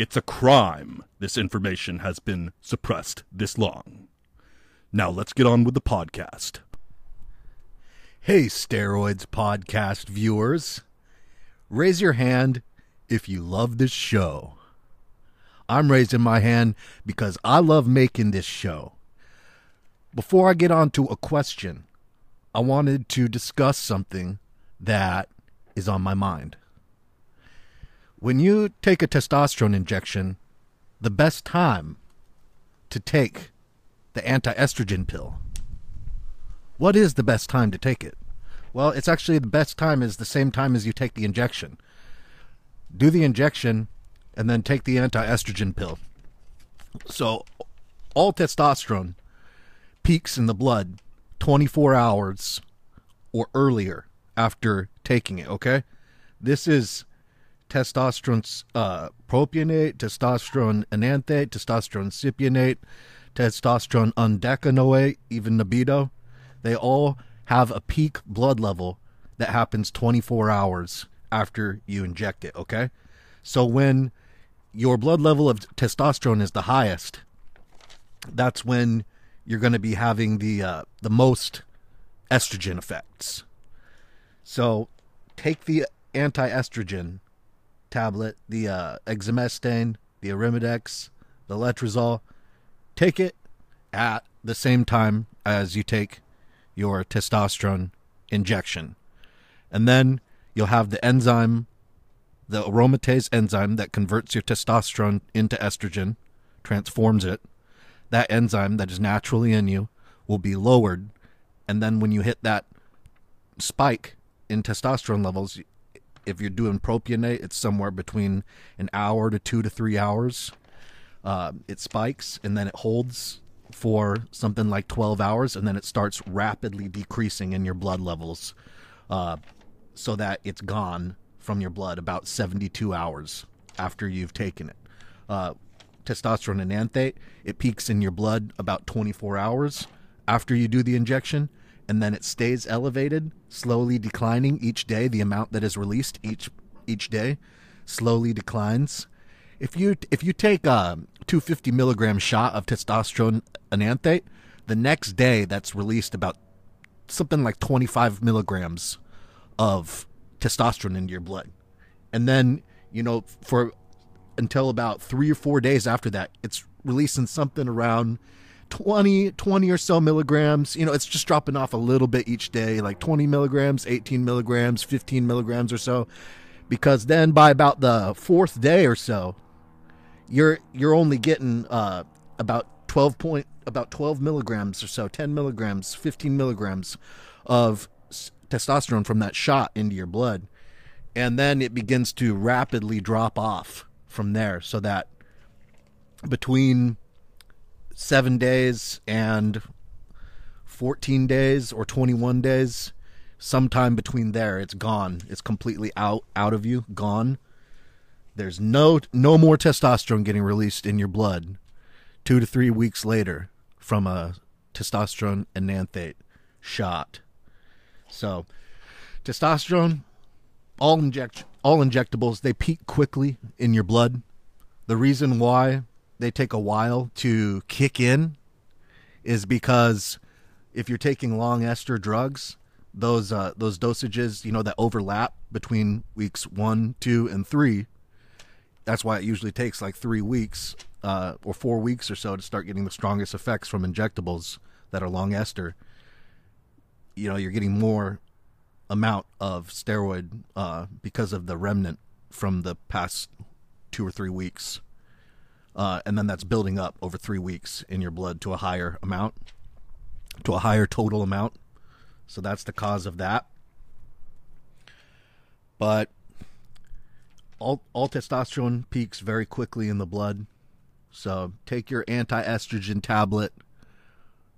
It's a crime this information has been suppressed this long. Now let's get on with the podcast. Hey, Steroids Podcast viewers. Raise your hand if you love this show. I'm raising my hand because I love making this show. Before I get on to a question, I wanted to discuss something that is on my mind. When you take a testosterone injection, the best time to take the anti-estrogen pill. What is the best time to take it? Well, it's actually the best time is the same time as you take the injection. Do the injection and then take the anti-estrogen pill. So all testosterone peaks in the blood 24 hours or earlier after taking it, okay? This is testosterone propionate, testosterone enanthate, testosterone cypionate, testosterone undecanoate, even Nebido. They all have a peak blood level that happens 24 hours after you inject it, okay? So when your blood level of testosterone is the highest, that's when you're going to be having the most estrogen effects. So take the anti-estrogen tablet, the Exemestane, the Arimidex, the Letrozole. Take it at the same time as you take your testosterone injection. And then you'll have the enzyme, the aromatase enzyme that converts your testosterone into estrogen, transforms it. That enzyme that is naturally in you will be lowered. And then when you hit that spike in testosterone levels, if you're doing propionate, it's somewhere between an hour to 2 to 3 hours. It spikes, and then it holds for something like 12 hours, and then it starts rapidly decreasing in your blood levels so that it's gone from your blood about 72 hours after you've taken it. Testosterone enanthate, it peaks in your blood about 24 hours after you do the injection, and then it stays elevated, slowly declining each day. The amount that is released each day slowly declines. If you take a 250 milligram shot of testosterone enanthate, the next day that's released about something like 25 milligrams of testosterone into your blood. And then, you know, for until about 3 or 4 days after that, it's releasing something around 20 or so milligrams. You know, it's just dropping off a little bit each day, like 20 milligrams, 18 milligrams, 15 milligrams or so, because then by about the fourth day or so, you're only getting about 12 milligrams or so, 10 milligrams, 15 milligrams of testosterone from that shot into your blood, and then it begins to rapidly drop off from there, so that between 7 days and 14 days or 21 days, sometime between there, it's gone. It's completely out of you, gone. There's no more testosterone getting released in your blood 2 to 3 weeks later from a testosterone enanthate shot. So testosterone, all injectables, they peak quickly in your blood. The reason why they take a while to kick in is because if you're taking long ester drugs, those dosages, you know, that overlap between weeks 1, 2, and 3, that's why it usually takes like 3 weeks or 4 weeks or so to start getting the strongest effects from injectables that are long ester, you know, you're getting more amount of steroid because of the remnant from the past 2 or 3 weeks. And then that's building up over 3 weeks in your blood to a higher amount, to a higher total amount. So that's the cause of that. But all testosterone peaks very quickly in the blood. So take your anti-estrogen tablet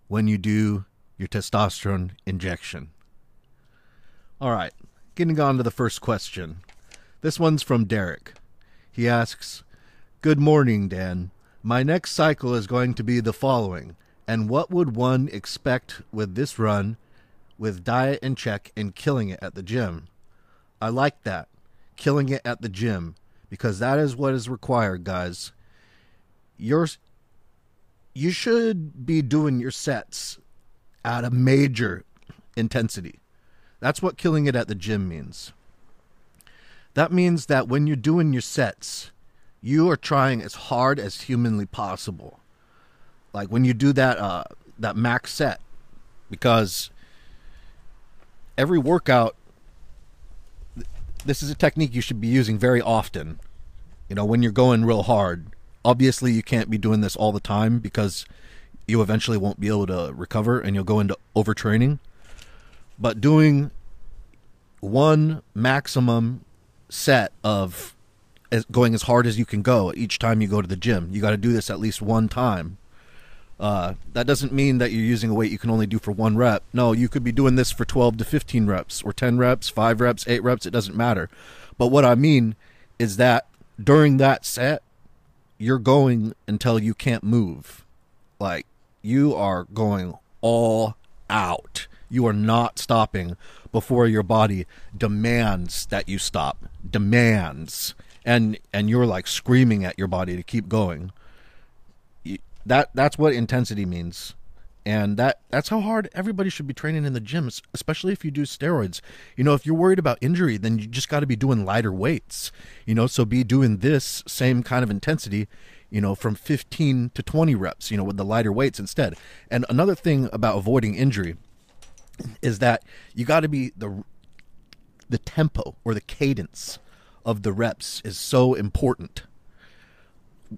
when you do your testosterone injection. All right, getting on to the first question. This one's from Derek. He asks, "Good morning, Dan. My next cycle is going to be the following, and what would one expect with this run with diet in check and killing it at the gym?" I like that, killing it at the gym, because that is what is required, guys. You should be doing your sets at a major intensity. That's what killing it at the gym means. That means that when you're doing your sets, you are trying as hard as humanly possible. Like when you do that max set, because every workout, this is a technique you should be using very often. You know, when you're going real hard, obviously you can't be doing this all the time because you eventually won't be able to recover and you'll go into overtraining. But doing one maximum set of going as hard as you can go each time you go to the gym. You got to do this at least one time. That doesn't mean that you're using a weight you can only do for one rep. No, you could be doing this for 12 to 15 reps or 10 reps, 5 reps, 8 reps. It doesn't matter. But what I mean is that during that set, you're going until you can't move. Like, you are going all out. You are not stopping before your body demands that you stop. Demands. And you're like screaming at your body to keep going. That's what intensity means, and that's how hard everybody should be training in the gym, especially if you do steroids. You know, if you're worried about injury, then you just got to be doing lighter weights, you know, so be doing this same kind of intensity, you know, from 15 to 20 reps, you know, with the lighter weights instead. And another thing about avoiding injury is that you got to be the tempo or the cadence of the reps is so important.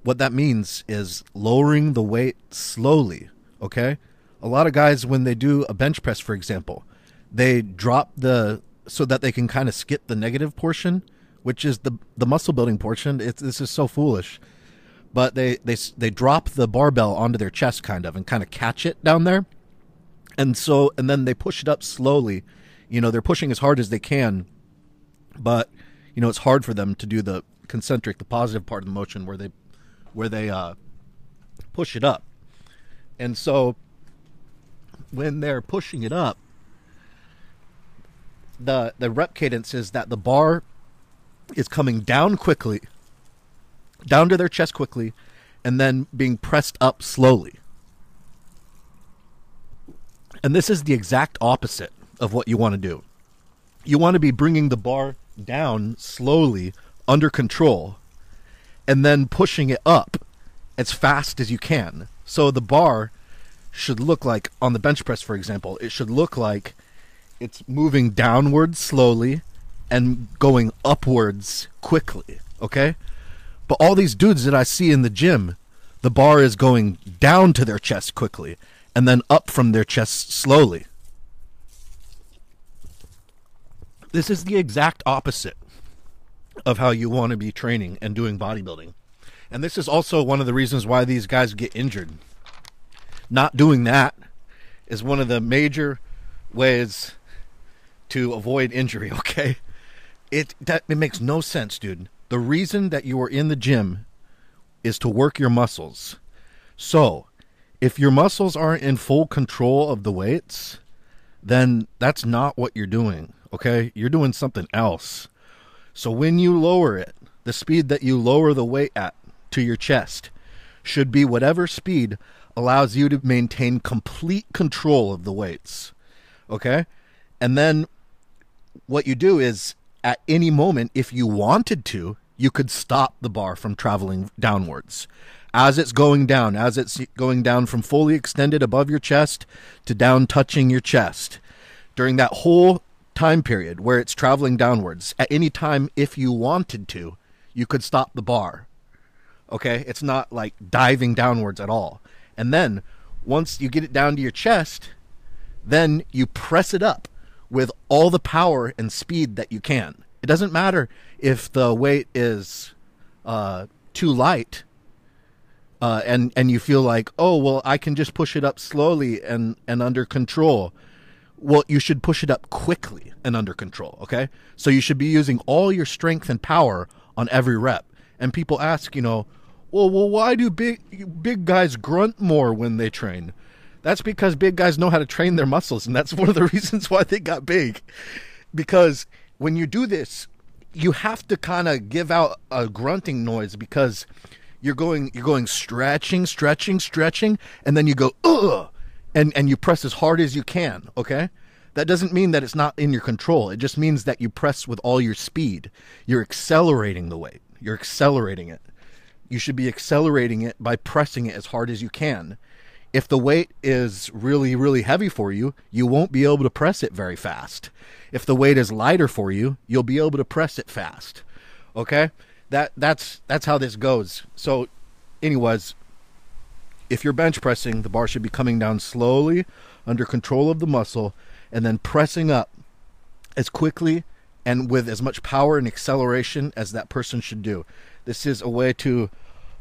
What that means is lowering the weight slowly, okay? A lot of guys, when they do a bench press, for example, they drop so that they can kind of skip the negative portion, which is the muscle building portion. This is so foolish. But they drop the barbell onto their chest kind of and kind of catch it down there. And then they push it up slowly. You know, they're pushing as hard as they can, but, you know, it's hard for them to do the concentric, the positive part of the motion where they push it up. And so when they're pushing it up, the rep cadence is that the bar is coming down quickly, down to their chest quickly, and then being pressed up slowly. And this is the exact opposite of what you want to do. You want to be bringing the bar down slowly, under control, and then pushing it up as fast as you can. So the bar should look like, on the bench press, for example, it should look like it's moving downwards slowly and going upwards quickly, okay? But all these dudes that I see in the gym, the bar is going down to their chest quickly and then up from their chest slowly. This is the exact opposite of how you want to be training and doing bodybuilding. And this is also one of the reasons why these guys get injured. Not doing that is one of the major ways to avoid injury, okay? It makes no sense, dude. The reason that you are in the gym is to work your muscles. So, if your muscles aren't in full control of the weights, then that's not what you're doing, okay? You're doing something else. So when you lower it, the speed that you lower the weight at to your chest should be whatever speed allows you to maintain complete control of the weights, okay? And then what you do is, at any moment, if you wanted to, you could stop the bar from traveling downwards. as it's going down from fully extended above your chest to down touching your chest. During that whole time period where it's traveling downwards, at any time, if you wanted to, you could stop the bar. Okay? It's not like diving downwards at all. And then once you get it down to your chest, then you press it up with all the power and speed that you can. It doesn't matter if the weight is too light and you feel like, oh, well, I can just push it up slowly and under control. Well, you should push it up quickly and under control, okay? So you should be using all your strength and power on every rep. And people ask, you know, well, why do big guys grunt more when they train? That's because big guys know how to train their muscles, and that's one of the reasons why they got big. Because when you do this, you have to kind of give out a grunting noise because you're going stretching, and then you go, ugh, and you press as hard as you can, okay? That doesn't mean that it's not in your control. It just means that you press with all your speed. You're accelerating the weight. You're accelerating it. You should be accelerating it by pressing it as hard as you can. If the weight is really, really heavy for you, you won't be able to press it very fast. If the weight is lighter for you, you'll be able to press it fast. Okay? That's how this goes. So anyways, if you're bench pressing, the bar should be coming down slowly under control of the muscle and then pressing up as quickly and with as much power and acceleration as that person should do. This is a way to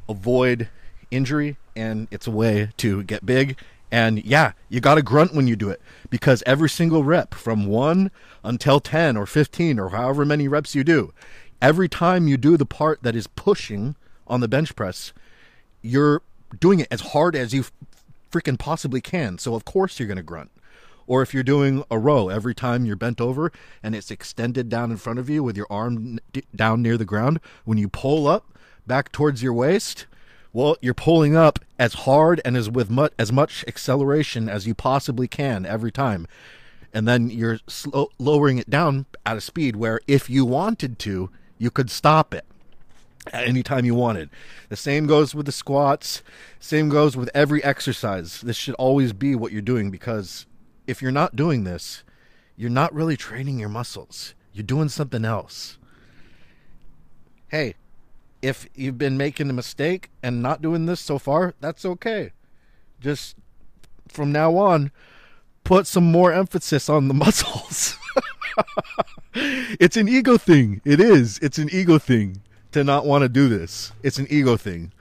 avoid injury, and it's a way to get big. And yeah, you gotta grunt when you do it, because every single rep from 1 until 10 or 15 or however many reps you do, every time you do the part that is pushing on the bench press, you're doing it as hard as you freaking possibly can. So of course you're gonna grunt. Or if you're doing a row, every time you're bent over and it's extended down in front of you with your arm down near the ground, when you pull up back towards your waist, well, you're pulling up as hard and as with as much acceleration as you possibly can every time. And then you're lowering it down at a speed where if you wanted to, you could stop it at any time you wanted. The same goes with the squats. Same goes with every exercise. This should always be what you're doing, because if you're not doing this, you're not really training your muscles. You're doing something else. Hey, if you've been making a mistake and not doing this so far, that's okay. Just from now on, put some more emphasis on the muscles. It's an ego thing. It is. It's an ego thing to not want to do this. It's an ego thing.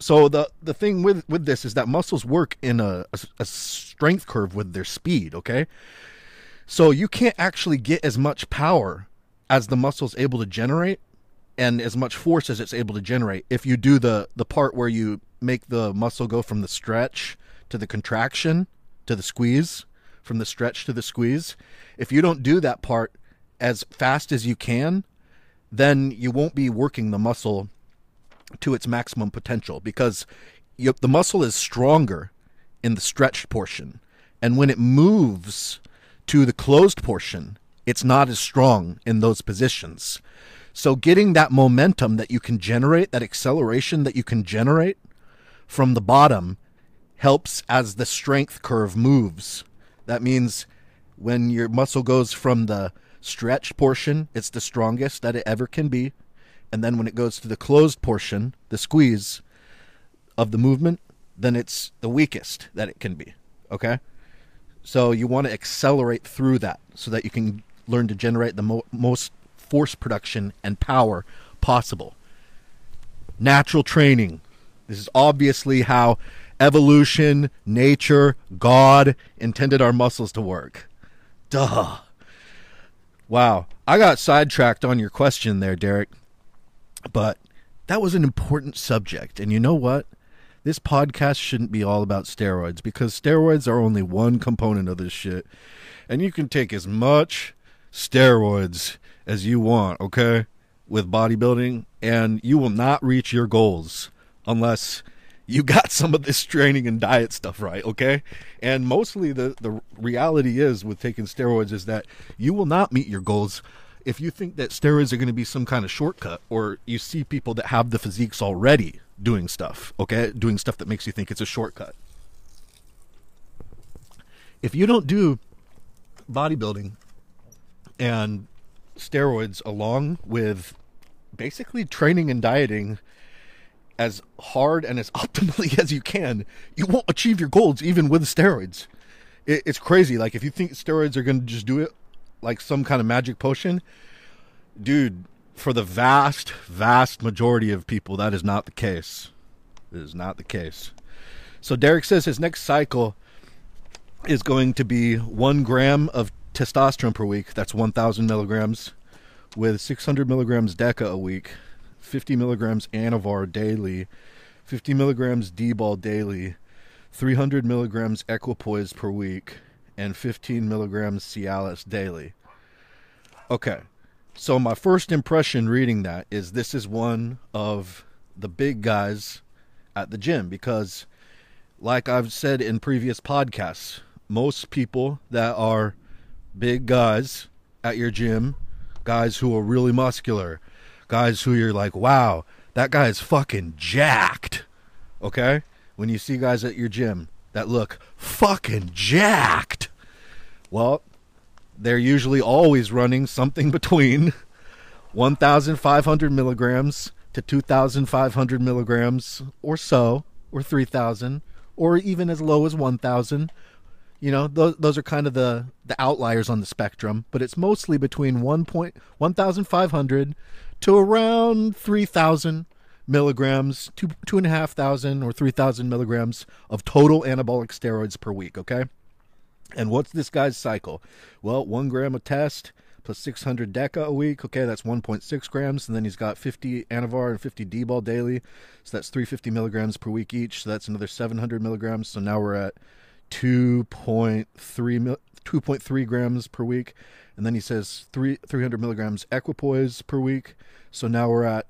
So the thing with this is that muscles work in a strength curve with their speed, okay? So you can't actually get as much power as the muscle's able to generate and as much force as it's able to generate if you do the part where you make the muscle go from the stretch to the contraction to the squeeze, from the stretch to the squeeze. If you don't do that part as fast as you can, then you won't be working the muscle to its maximum potential, because the muscle is stronger in the stretched portion. And when it moves to the closed portion, it's not as strong in those positions. So getting that momentum that you can generate, that acceleration that you can generate from the bottom, helps as the strength curve moves. That means when your muscle goes from the stretched portion, it's the strongest that it ever can be. And then when it goes to the closed portion, the squeeze of the movement, then it's the weakest that it can be. Okay? So you want to accelerate through that so that you can learn to generate the most force production and power possible. Natural training. This is obviously how evolution, nature, God intended our muscles to work. Duh. Wow. I got sidetracked on your question there, Derek. But that was an important subject. And you know what? This podcast shouldn't be all about steroids, because steroids are only one component of this shit. And you can take as much steroids as you want, okay, with bodybuilding, and you will not reach your goals unless you got some of this training and diet stuff right, okay? And mostly the reality is with taking steroids is that you will not meet your goals if you think that steroids are going to be some kind of shortcut, or you see people that have the physiques already doing stuff, okay? Doing stuff that makes you think it's a shortcut. If you don't do bodybuilding and steroids along with basically training and dieting as hard and as optimally as you can, you won't achieve your goals even with steroids. It's crazy. Like, if you think steroids are going to just do it like some kind of magic potion, dude, for the vast, vast majority of people, that is not the case. It is not the case. So Derek says his next cycle is going to be 1 gram of testosterone per week. That's 1,000 milligrams with 600 milligrams Deca a week, 50 milligrams Anavar daily, 50 milligrams D-ball daily, 300 milligrams Equipoise per week, and 15 milligrams Cialis daily. Okay, so my first impression reading that is this is one of the big guys at the gym, because like I've said in previous podcasts, most people that are big guys at your gym, guys who are really muscular, guys who you're like, wow, that guy is fucking jacked, okay? When you see guys at your gym that look fucking jacked, well, they're usually always running something between 1,500 milligrams to 2,500 milligrams or so, or 3,000, or even as low as 1,000. You know, those are kind of the outliers on the spectrum, but it's mostly between 1,500 to around 3,000. Milligrams, 2,500 or 3,000 milligrams of total anabolic steroids per week, okay? And what's this guy's cycle? Well, 1 gram of test plus 600 Deca a week, okay? That's 1.6 grams, and then he's got 50 Anavar and 50 D-ball daily, so that's 350 milligrams per week each, so that's another 700 milligrams, so now we're at 2.3 grams per week, and then he says 300 milligrams Equipoise per week, so now we're at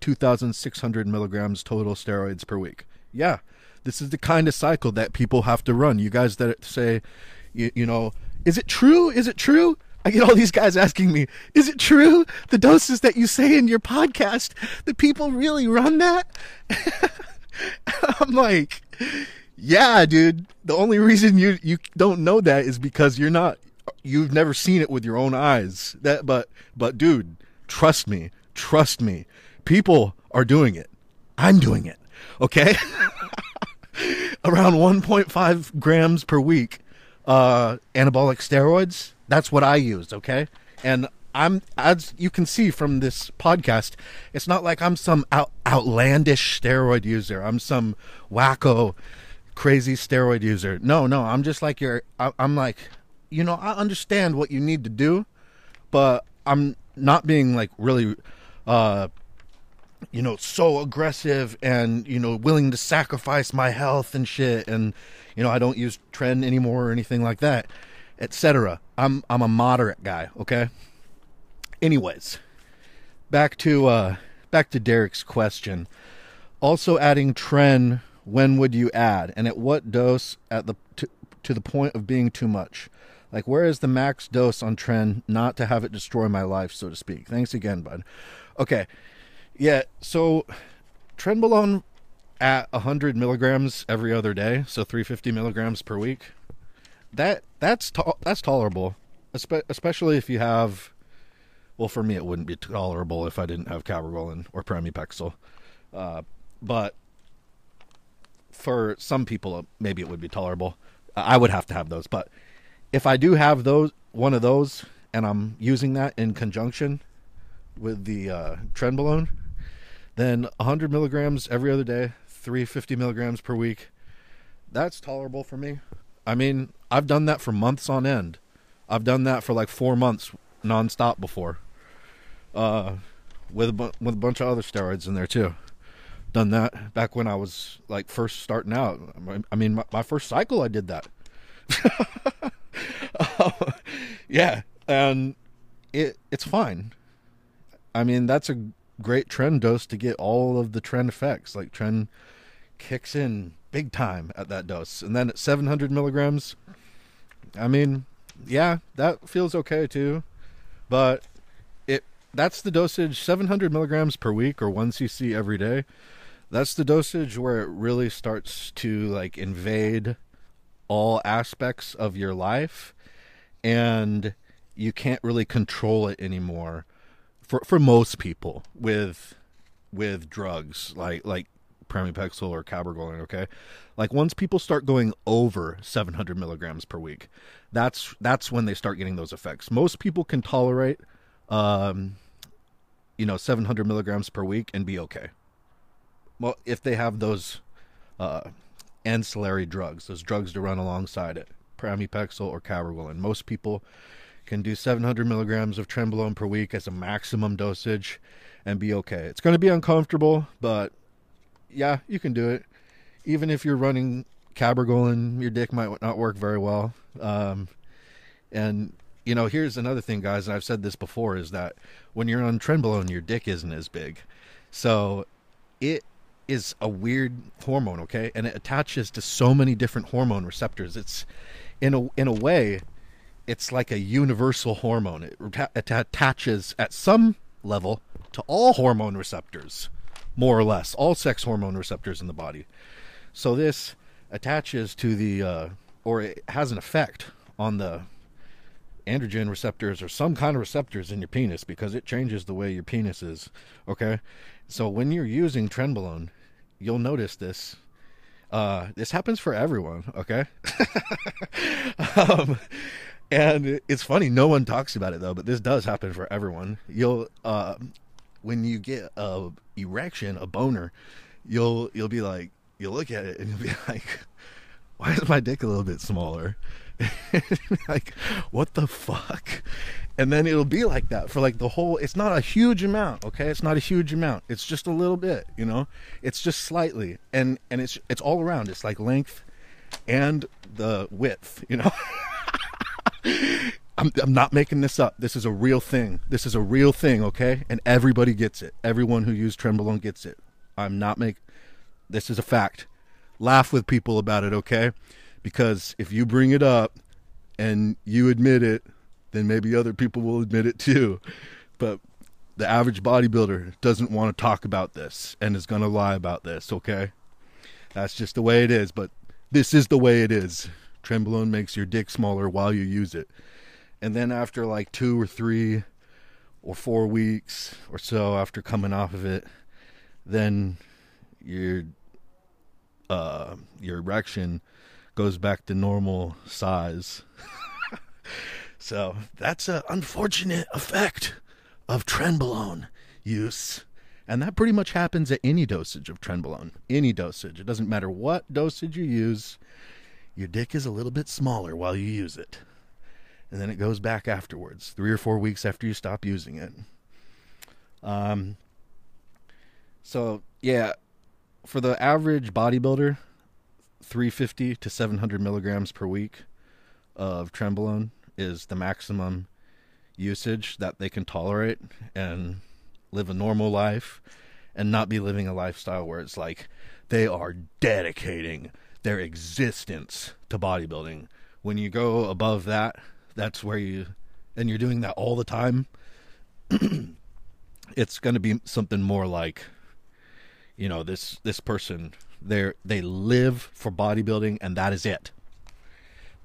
2,600 milligrams total steroids per week. Yeah, this is the kind of cycle that people have to run. You guys that say, you know, is it true? Is it true? I get all these guys asking me, is it true? The doses that you say in your podcast, the people really run that? I'm like, yeah, dude. The only reason you don't know that is because you've never seen it with your own eyes. But dude, trust me. People are doing it. I'm doing it. Okay? Around 1.5 grams per week anabolic steroids, that's what I used, okay? And I'm, as you can see from this podcast, it's not like I'm some outlandish steroid user. I'm some wacko crazy steroid user. No, I'm just like I'm like, you know, I understand what you need to do, but I'm not being like really you know, so aggressive and, you know, willing to sacrifice my health and shit. And, you know, I don't use Tren anymore or anything like that, etc. I'm a moderate guy. Okay. Anyways, back to Derek's question. Also adding Tren, when would you add? And at what dose at to the point of being too much? Like, where is the max dose on Tren not to have it destroy my life, so to speak? Thanks again, bud. Okay. Yeah, so Trenbolone at 100 milligrams every other day, so 350 milligrams per week. That's tolerable, especially if you have. Well, for me, it wouldn't be tolerable if I didn't have Cabergoline or Pramipexole, but for some people, maybe it would be tolerable. I would have to have those, but if I do have those, one of those, and I'm using that in conjunction with the Trenbolone, then 100 milligrams every other day, 350 milligrams per week. That's tolerable for me. I mean, I've done that for months on end. I've done that for like 4 months nonstop before, with a bunch of other steroids in there too. Done that back when I was like first starting out. I mean, my first cycle, I did that. Yeah, and it's fine. I mean, that's a great Tren dose to get all of the Tren effects. Like, Tren kicks in big time at that dose. And then at 700 milligrams, I mean, yeah, that feels okay too. But that's the dosage, 700 milligrams per week or 1 cc every day. That's the dosage where it really starts to like invade all aspects of your life, and you can't really control it anymore for most people with drugs like Pramipexole or Cabergoline, okay? Like, once people start going over 700 milligrams per week, that's when they start getting those effects. Most people can tolerate, 700 milligrams per week and be okay. Well, if they have those ancillary drugs, those drugs to run alongside it, Pramipexole or Cabergoline. Most people can do 700 milligrams of Trenbolone per week as a maximum dosage and be okay. It's going to be uncomfortable, but yeah, you can do it. Even if you're running Cabergoline, your dick might not work very well. And, you know, here's another thing, guys, and I've said this before, is that when you're on Trenbolone, your dick isn't as big. So it is a weird hormone, okay? And it attaches to so many different hormone receptors. It's, in a way, it's like a universal hormone. It attaches at some level to all hormone receptors, more or less, all sex hormone receptors in the body. So this attaches to the, or it has an effect on the androgen receptors or some kind of receptors in your penis, because it changes the way your penis is, okay? So when you're using Trenbolone, you'll notice this. This happens for everyone, okay? And it's funny, no one talks about it, though, but this does happen for everyone. You'll, when you get a erection, a boner, you'll be like, you'll look at it and you'll be like, why is my dick a little bit smaller? Like, what the fuck? And then it'll be like that for like the whole, it's not a huge amount, okay? It's not a huge amount. It's just a little bit, you know? It's just slightly. And it's all around. It's like length and the width, you know? I'm not making this up. This is a real thing. This is a real thing, okay? And everybody gets it. Everyone who used Trenbolone gets it. This is a fact. Laugh with people about it, okay? Because if you bring it up and you admit it, then maybe other people will admit it too. But the average bodybuilder doesn't want to talk about this and is going to lie about this, okay? That's just the way it is, but this is the way it is. Trenbolone makes your dick smaller while you use it. And then after like 2 or 3 or 4 weeks or so after coming off of it, then your erection goes back to normal size. So that's an unfortunate effect of Trenbolone use. And that pretty much happens at any dosage of Trenbolone. Any dosage. It doesn't matter what dosage you use. Your dick is a little bit smaller while you use it. And then it goes back afterwards, 3 or 4 weeks after you stop using it. So, yeah, for the average bodybuilder, 350 to 700 milligrams per week of Trenbolone is the maximum usage that they can tolerate and live a normal life and not be living a lifestyle where it's like they are dedicating their existence to bodybuilding. When you go above that, that's where you're doing that all the time. It's going to be something more like, you know, this person, they live for bodybuilding and that is it.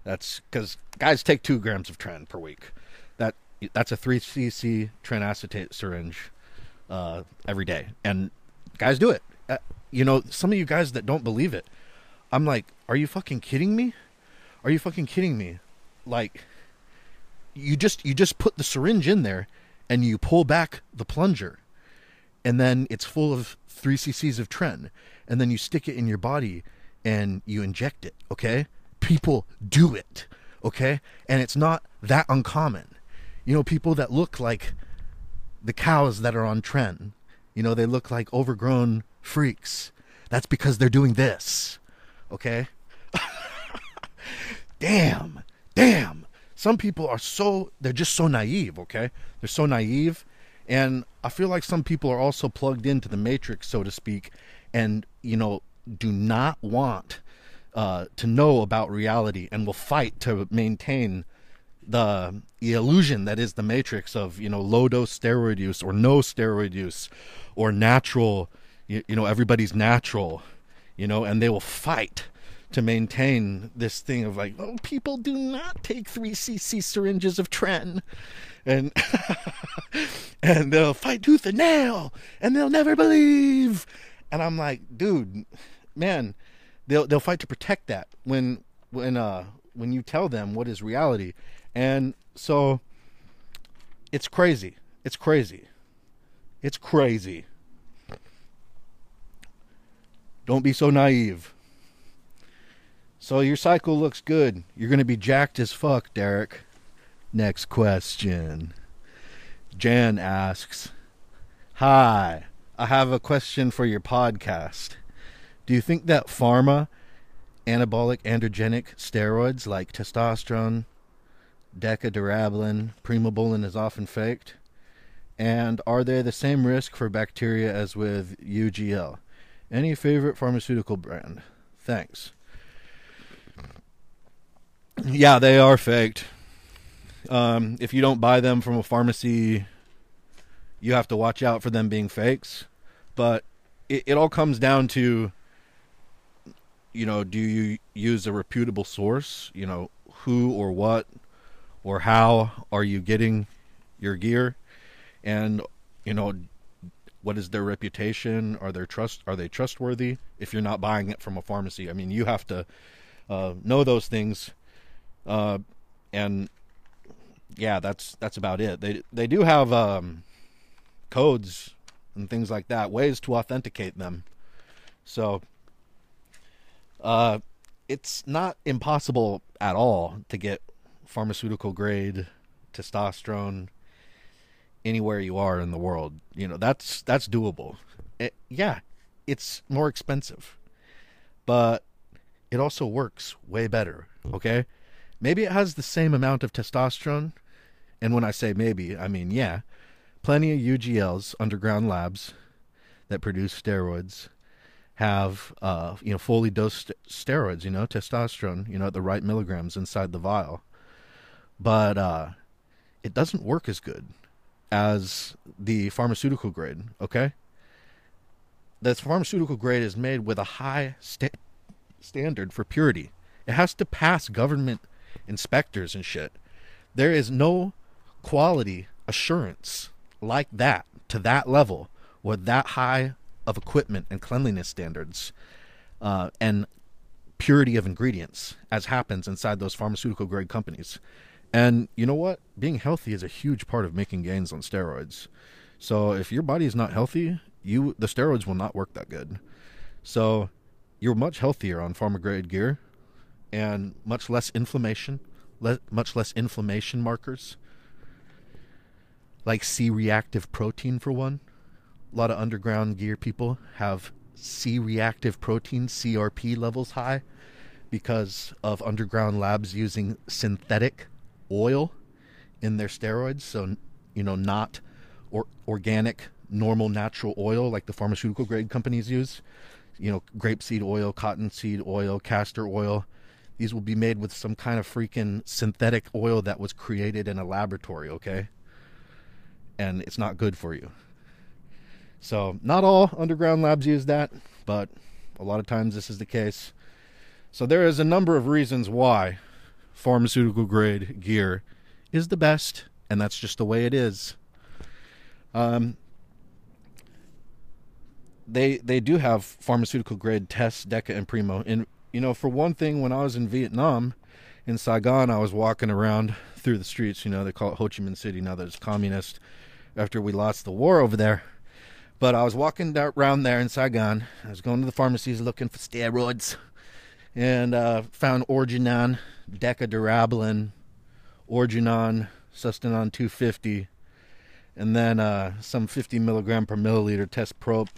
That's because guys take 2 grams of Tren per week. That's a 3 cc Tren acetate syringe every day. And guys do it. Some of you guys that don't believe it, I'm like, are you fucking kidding me? Are you fucking kidding me? Like, you just put the syringe in there and you pull back the plunger and then it's full of 3 cc's of Tren and then you stick it in your body and you inject it, okay? People do it, okay? And it's not that uncommon. You know, people that look like the cows that are on Tren, you know, they look like overgrown freaks. That's because they're doing this, okay? Damn. Some people are they're just so naive, okay? They're so naive. And I feel like some people are also plugged into the matrix, so to speak, and, you know, do not want to know about reality and will fight to maintain the illusion that is the matrix of, you know, low dose steroid use or no steroid use or natural, you know, everybody's natural, you know, and they will fight to maintain this thing of like, oh, people do not take 3cc syringes of Tren, and and they'll fight tooth and nail, and they'll never believe. And I'm like, dude, man, they'll fight to protect that when you tell them what is reality. And so it's crazy. It's crazy. It's crazy. Don't be so naive. So your cycle looks good. You're going to be jacked as fuck, Derek. Next question. Jan asks, hi, I have a question for your podcast. Do you think that pharma, anabolic, androgenic steroids like testosterone, Deca Durabolin, Primobolan is often faked? And are they the same risk for bacteria as with UGL? Any favorite pharmaceutical brand? Thanks. Yeah, they are faked. If you don't buy them from a pharmacy, you have to watch out for them being fakes. But it all comes down to, you know, do you use a reputable source? You know, who or what or how are you getting your gear? And, you know, what is their reputation? Are they trustworthy? If you're not buying it from a pharmacy, I mean, you have to know those things. And yeah, that's about it. They do have codes and things like that, ways to authenticate them. So it's not impossible at all to get pharmaceutical grade testosterone anywhere you are in the world. You know, that's doable. Yeah, it's more expensive, but it also works way better. Okay. Maybe it has the same amount of testosterone, and when I say maybe, I mean, yeah, plenty of UGLs, underground labs that produce steroids, have, you know, fully dosed steroids, you know, testosterone, you know, at the right milligrams inside the vial, but it doesn't work as good as the pharmaceutical grade, okay? The pharmaceutical grade is made with a high standard for purity. It has to pass government inspectors and shit. There is no quality assurance like that, to that level, with that high of equipment and cleanliness standards and purity of ingredients as happens inside those pharmaceutical grade companies. And you know what? Being healthy is a huge part of making gains on steroids. So if your body is not healthy, the steroids will not work that good. So you're much healthier on pharma grade gear, and much less inflammation, much less inflammation markers, like C-reactive protein for one. A lot of underground gear people have C-reactive protein, CRP levels high, because of underground labs using synthetic oil in their steroids. So, you know, not organic, normal, natural oil like the pharmaceutical grade companies use. You know, grapeseed oil, cottonseed oil, castor oil. These will be made with some kind of freaking synthetic oil that was created in a laboratory, okay? And it's not good for you. So not all underground labs use that, but a lot of times this is the case. So there is a number of reasons why pharmaceutical grade gear is the best, and that's just the way it is. They do have pharmaceutical grade tests, Deca and Primo, in. You know, for one thing, when I was in Vietnam, in Saigon, I was walking around through the streets. You know, they call it Ho Chi Minh City now that it's communist after we lost the war over there. But I was walking around there in Saigon. I was going to the pharmacies looking for steroids, and found Organon Decadurabolin, Organon Sustanon 250, and then some 50 milligram per milliliter test probe,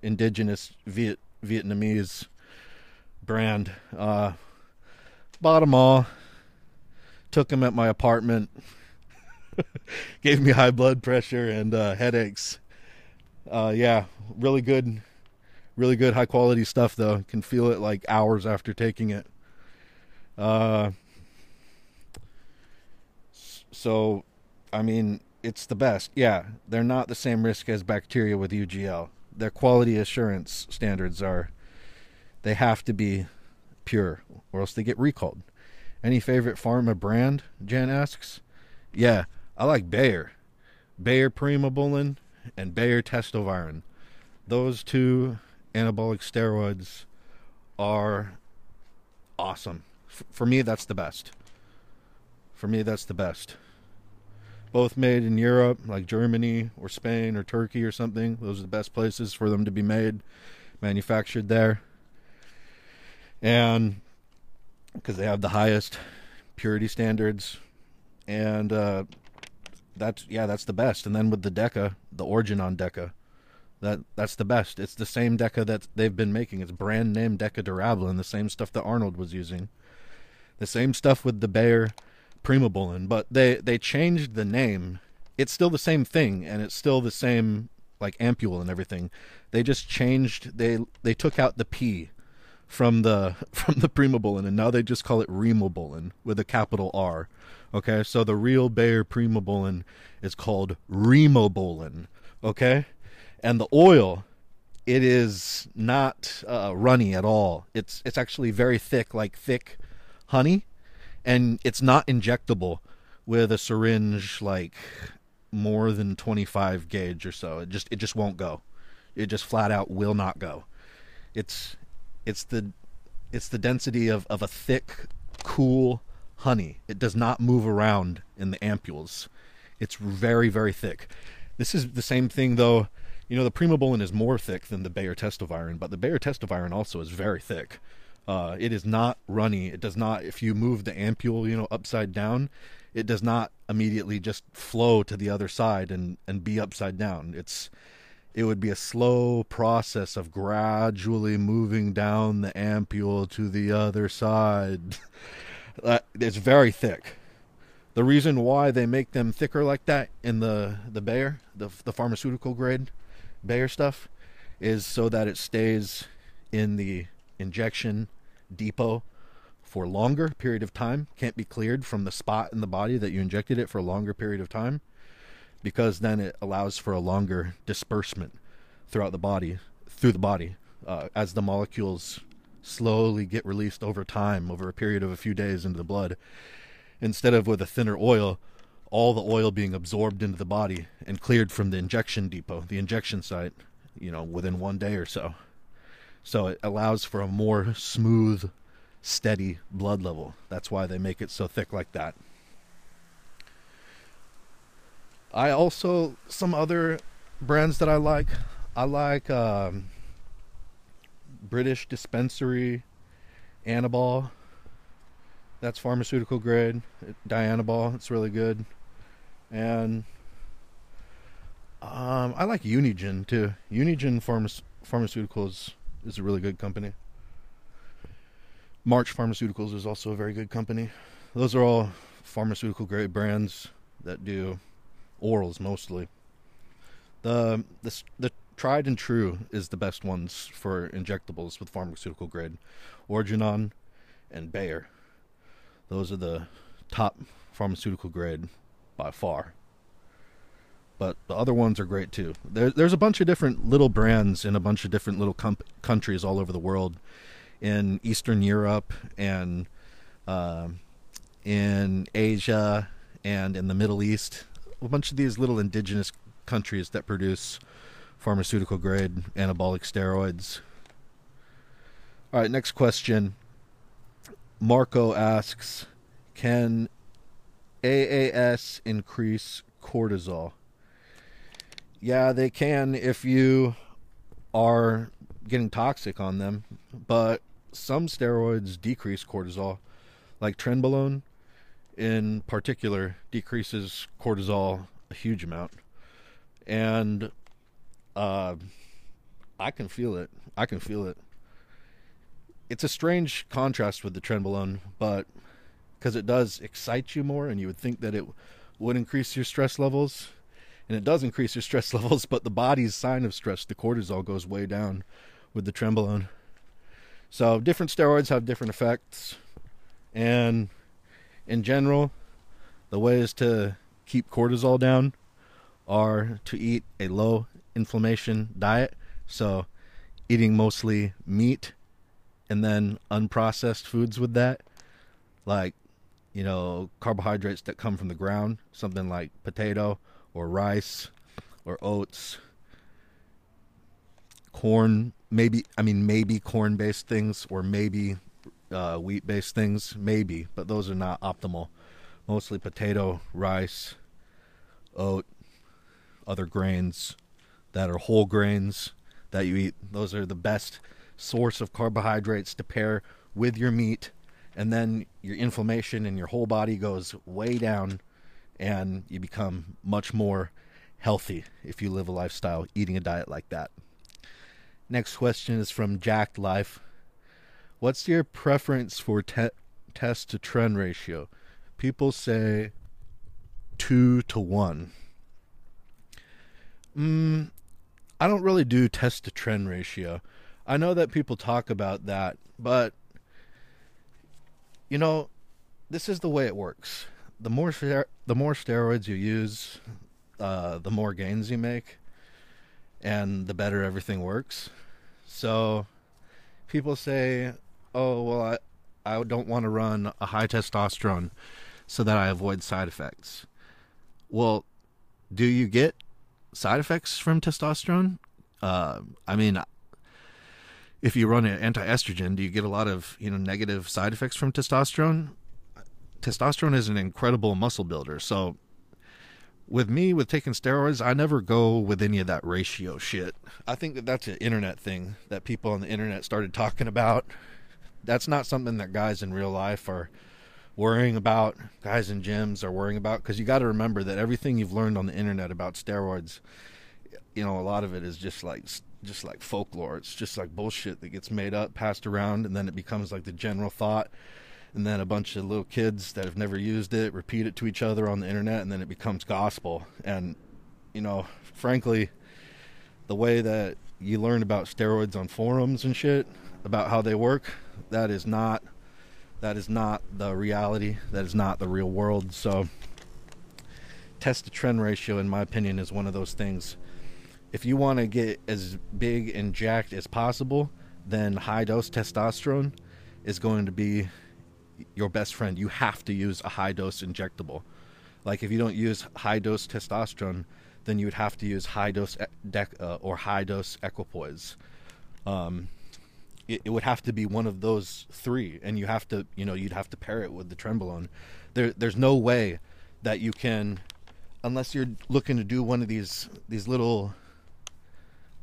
indigenous Vietnamese brand. Bought them all, took them at my apartment, gave me high blood pressure and headaches. Yeah, really good high quality stuff though. Can feel it like hours after taking it. So I mean, it's the best. Yeah, they're not the same risk as bacteria with UGL. their quality assurance standards are they have to be pure or else they get recalled. Any favorite pharma brand? Jan asks. Yeah, I like Bayer. Bayer Primobolan and Bayer Testovirin. Those two anabolic steroids are awesome. For me, that's the best. For me, that's the best. Both made in Europe, like Germany or Spain or Turkey or something. Those are the best places for them to be made, manufactured there. And because they have the highest purity standards. And that's the best. And then with the Deca, the Organon Deca, that's the best. It's the same Deca that they've been making. It's brand name Deca Durabolin, the same stuff that Arnold was using. The same stuff with the Bayer Primobolan, but they changed the name. It's still the same thing, and it's still the same, like, ampule and everything. They just changed, they took out the P from the Primobolan, and now they just call it Rimobolan with a capital R. Okay, so the real Bayer Primobolan is called Rimobolan. Okay, and the oil, it is not runny at all. It's actually very thick, like thick honey, and it's not injectable with a syringe, like more than 25 gauge or so. It just won't go. It just flat out will not go. It's the density of a thick, cool honey. It does not move around in the ampules. It's very, very thick. This is the same thing, though. You know, the Primobolan is more thick than the Bayer Testovirin, but the Bayer Testovirin also is very thick. It is not runny. It does not, if you move the ampule, you know, upside down, it does not immediately just flow to the other side and be upside down. It would be a slow process of gradually moving down the ampule to the other side. It's very thick. The reason why they make them thicker like that in the Bayer, the pharmaceutical grade Bayer stuff, is so that it stays in the injection depot for longer period of time. Can't be cleared from the spot in the body that you injected it for a longer period of time, because then it allows for a longer disbursement throughout the body, as the molecules slowly get released over time, over a period of a few days into the blood, instead of with a thinner oil, all the oil being absorbed into the body and cleared from the injection depot, the injection site, you know, within one day or so. So it allows for a more smooth, steady blood level. That's why they make it so thick like that. I also, some other brands that I like British Dispensary, Anabol. That's pharmaceutical grade. Dianabol, it's really good. And I like Unigen too. Unigen Pharmaceuticals is a really good company. March Pharmaceuticals is also a very good company. Those are all pharmaceutical grade brands that do orals mostly. The tried and true is the best ones for injectables with pharmaceutical grade. Organon and Bayer. Those are the top pharmaceutical grade by far. But the other ones are great too. There's a bunch of different little brands in a bunch of different little countries all over the world, in Eastern Europe and in Asia and in the Middle East. A bunch of these little indigenous countries that produce pharmaceutical grade anabolic steroids. All right, next question. Marco asks, can AAS increase cortisol? Yeah, they can if you are getting toxic on them, but some steroids decrease cortisol, like Trenbolone in particular decreases cortisol a huge amount, and I can feel it. It's a strange contrast with the Trenbolone, but because it does excite you more, and you would think that it would increase your stress levels, and it does increase your stress levels, but the body's sign of stress, the cortisol, goes way down with the Trenbolone. So different steroids have different effects, and in general, the ways to keep cortisol down are to eat a low inflammation diet, So eating mostly meat and then unprocessed foods with that, like, you know, carbohydrates that come from the ground, something like potato or rice or oats, corn, maybe, I mean, maybe corn-based things or maybe wheat-based things, maybe, but those are not optimal. Mostly potato, rice, oat, other grains that are whole grains that you eat. Those are the best source of carbohydrates to pair with your meat, and then your inflammation and your whole body goes way down, and you become much more healthy if you live a lifestyle eating a diet like that. Next question is from Jacked Life. What's your preference for test to trend ratio? People say 2 to 1. I don't really do test to trend ratio. I know that people talk about that, but, you know, this is the way it works. The more steroids you use, the more gains you make, and the better everything works. So people say, oh, well, I don't want to run a high testosterone so that I avoid side effects. Well, do you get side effects from testosterone? I mean, if you run an anti-estrogen, do you get a lot of, you know, negative side effects from testosterone? Testosterone is an incredible muscle builder. So with me, with taking steroids, I never go with any of that ratio shit. I think that that's an internet thing that people on the internet started talking about. That's not something that guys in real life are worrying about, guys in gyms are worrying about, because you got to remember that everything you've learned on the internet about steroids, you know, a lot of it is just like folklore. It's just like bullshit that gets made up, passed around, and then it becomes like the general thought, and then a bunch of little kids that have never used it repeat it to each other on the internet, and then it becomes gospel. And, you know, frankly, the way that you learn about steroids on forums and shit, about how they work, that is not the reality. That is not the real world. So test to trend ratio, in my opinion, is one of those things. If you want to get as big and jacked as possible, then high dose testosterone is going to be your best friend. You have to use a high dose injectable. Like, if you don't use high dose testosterone, then you would have to use high dose Deca or high dose Equipoise. It would have to be one of those three, and you have to, you know, you'd have to pair it with the Trenbolone. There's no way that you can, unless you're looking to do one of these little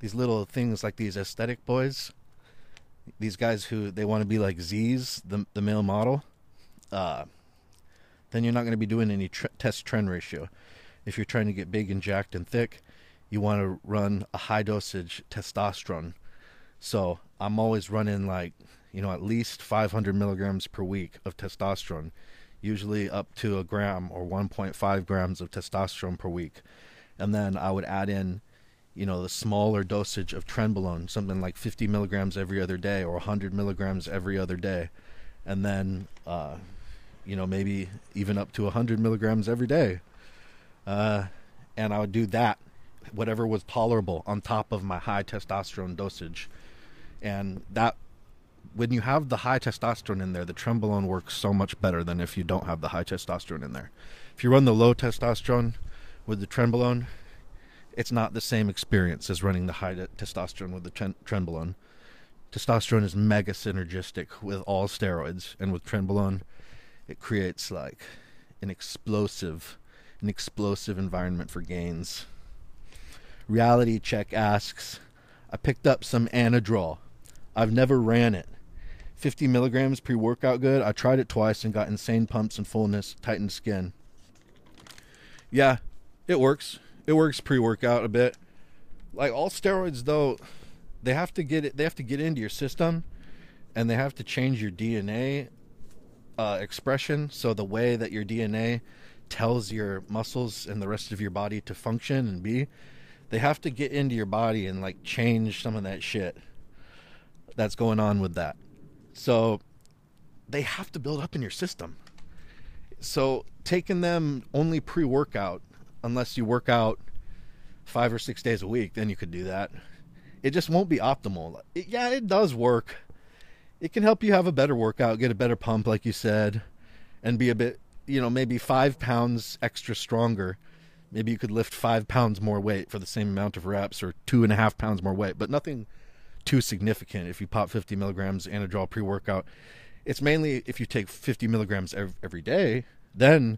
things like these aesthetic boys, these guys who they want to be like Z's, the male model, then you're not going to be doing any test trend ratio. If you're trying to get big and jacked and thick, you want to run a high dosage testosterone. So I'm always running, like, you know, at least 500 milligrams per week of testosterone, usually up to a gram or 1.5 grams of testosterone per week. And then I would add in, you know, the smaller dosage of Trenbolone, something like 50 milligrams every other day or 100 milligrams every other day. And then, you know, maybe even up to 100 milligrams every day. And I would do that, whatever was tolerable, on top of my high testosterone dosage. And that, when you have the high testosterone in there, the Trenbolone works so much better than if you don't have the high testosterone in there. If you run the low testosterone with the Trenbolone, it's not the same experience as running the high testosterone with the Trenbolone. Testosterone is mega synergistic with all steroids, and with Trenbolone, it creates like an explosive environment for gains. Reality Check asks, I picked up some Anadrol. I've never ran it. 50 milligrams pre-workout good. I tried it twice and got insane pumps and fullness, tightened skin. Yeah, it works. It works pre-workout a bit. Like all steroids though, they have to get into your system, and they have to change your DNA expression. So the way that your DNA tells your muscles and the rest of your body to function and be, they have to get into your body and like change some of that shit that's going on with that. So they have to build up in your system. So taking them only pre-workout, unless you work out 5 or 6 days a week, then you could do that. it just won't be optimal. Yeah, it does work. It can help you have a better workout, get a better pump, like you said, and be a bit, you know, maybe 5 pounds extra stronger. Maybe you could lift 5 pounds more weight for the same amount of reps, or 2.5 pounds more weight, but nothing too significant if you pop 50 milligrams Anadrol pre-workout. It's mainly if you take 50 milligrams every day, then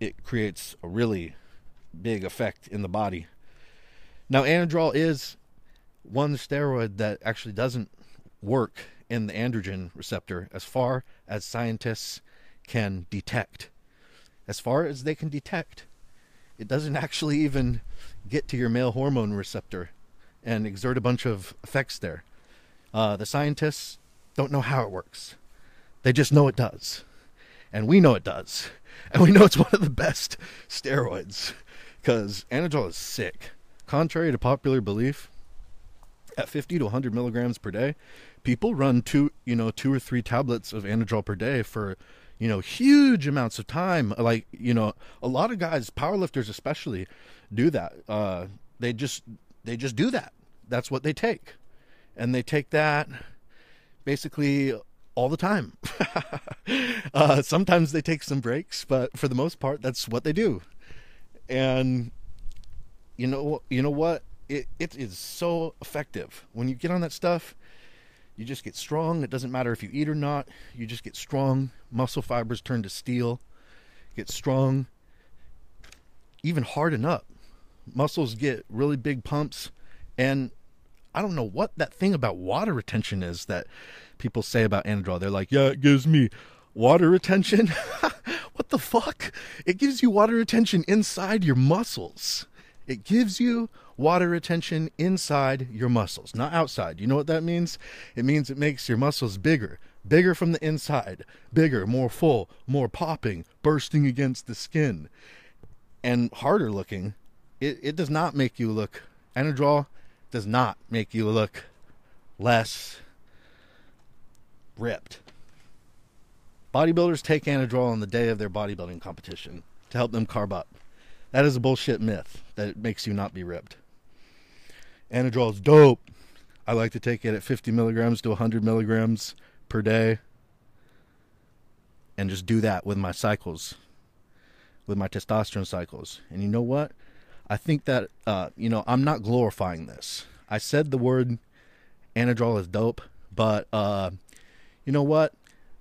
it creates a really big effect in the body. Now, Anadrol is one steroid that actually doesn't work in the androgen receptor as far as scientists can detect. As far as they can detect, it doesn't actually even get to your male hormone receptor and exert a bunch of effects there. The scientists don't know how it works. They just know it does. And we know it does. And we know it's one of the best steroids, because Anadrol is sick. Contrary to popular belief, at 50 to 100 milligrams per day, people run two or three tablets of Anadrol per day for, you know, huge amounts of time. Like, you know, a lot of guys, powerlifters especially, do that. They just do that. That's what they take. And they take that basically all the time. Sometimes they take some breaks, but for the most part, that's what they do. And you know what? It is so effective. When you get on that stuff, you just get strong. It doesn't matter if you eat or not. You just get strong. Muscle fibers turn to steel. Get strong. Even harden up. Muscles get really big pumps. And I don't know what that thing about water retention is that people say about Anadrol. They're like, yeah, it gives me water retention. What the fuck? It gives you water retention inside your muscles. It gives you water retention inside your muscles, not outside. You know what that means? It means it makes your muscles bigger. Bigger from the inside. Bigger, more full, more popping, bursting against the skin. And harder looking. It does not make you look... Anadrol does not make you look less ripped. Bodybuilders take Anadrol on the day of their bodybuilding competition to help them carb up. That is a bullshit myth that it makes you not be ripped. Anadrol is dope. I like to take it at 50 milligrams to 100 milligrams per day. And just do that with my cycles. With my testosterone cycles. And you know what? I think that, I'm not glorifying this. I said the word Anadrol is dope, but you know what?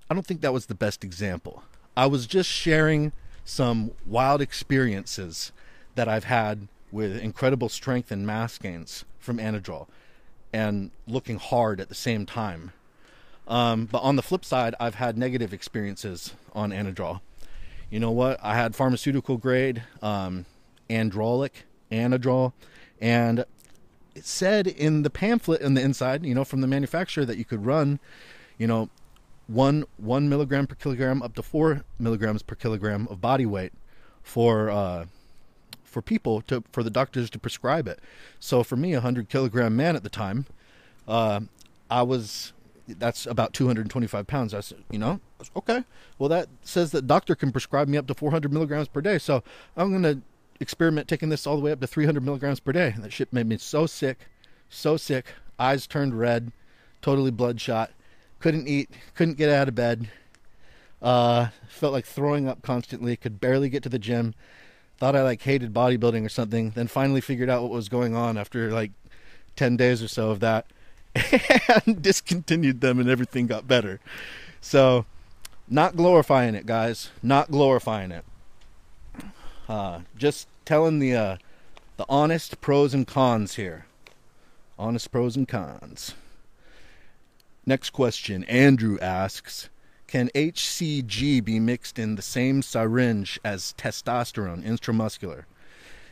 I don't think that was the best example. I was just sharing some wild experiences that I've had with incredible strength and mass gains from Anadrol and looking hard at the same time. But on the flip side, I've had negative experiences on Anadrol. You know what? I had pharmaceutical grade, Anadrol, and it said in the pamphlet on the inside, you know, from the manufacturer that you could run, you know, 1 milligram per kilogram up to 4 milligrams per kilogram of body weight for people to, for the doctors to prescribe it. So for me, 100-kilogram man at the time, that's about 225 pounds. I said, you know, okay, well, that says that doctor can prescribe me up to 400 milligrams per day. So I'm going to experiment taking this all the way up to 300 milligrams per day. And that shit made me so sick. Eyes turned red, totally bloodshot. Couldn't eat, couldn't get out of bed, felt like throwing up constantly, could barely get to the gym, thought I like hated bodybuilding or something, then finally figured out what was going on after like 10 days or so of that, and discontinued them, and everything got better. So, not glorifying it, guys, not glorifying it. Just telling the honest pros and cons here. Honest pros and cons. Next question, Andrew asks, can HCG be mixed in the same syringe as testosterone, intramuscular?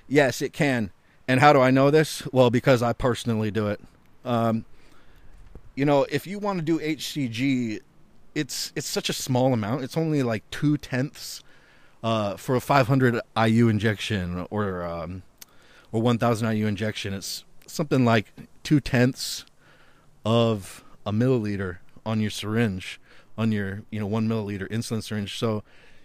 Yes, it can. And how do I know this? Well, because I personally do it. You know, if you want to do HCG, it's such a small amount. It's only like 0.2 for a 500 IU injection or 1,000 IU injection. It's something like 0.2 of a milliliter on your syringe, on your, 1 milliliter insulin syringe. So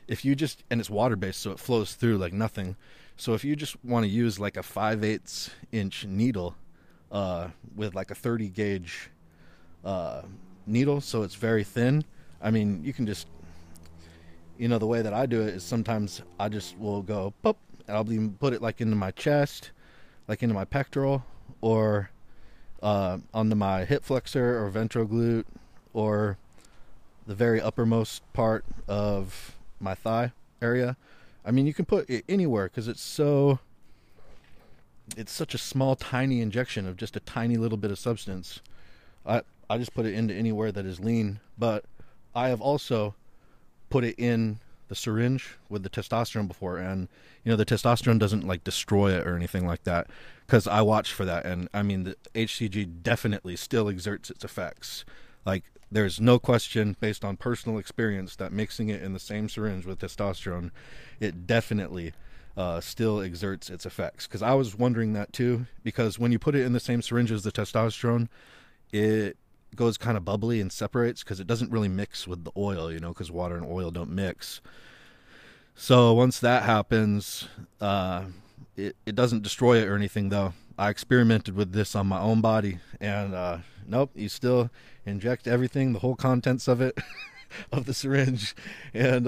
if you just, and it's water-based, so it flows through like nothing. So if you just want to use like a 5/8 inch needle, with like a 30 gauge needle, so it's very thin. I mean, you can just, you know, the way that I do it is sometimes I just will go pop, and I'll even put it like into my chest, like into my pectoral, or onto my hip flexor or ventral glute, or the very uppermost part of my thigh area. I mean, you can put it anywhere because it's so, it's such a small, tiny injection of just a tiny little bit of substance. I just put it into anywhere that is lean, but I have also put it in the syringe with the testosterone before, and you know, the testosterone doesn't like destroy it or anything like that, because I watched for that. And I mean, the HCG definitely still exerts its effects. Like, there's no question based on personal experience that mixing it in the same syringe with testosterone, it definitely still exerts its effects. Because I was wondering that too, because when you put it in the same syringe as the testosterone, it goes kind of bubbly and separates because it doesn't really mix with the oil, you know, because water and oil don't mix. So once that happens, it doesn't destroy it or anything, though. I experimented with this on my own body, and nope, you still inject everything, the whole contents of it, of the syringe, and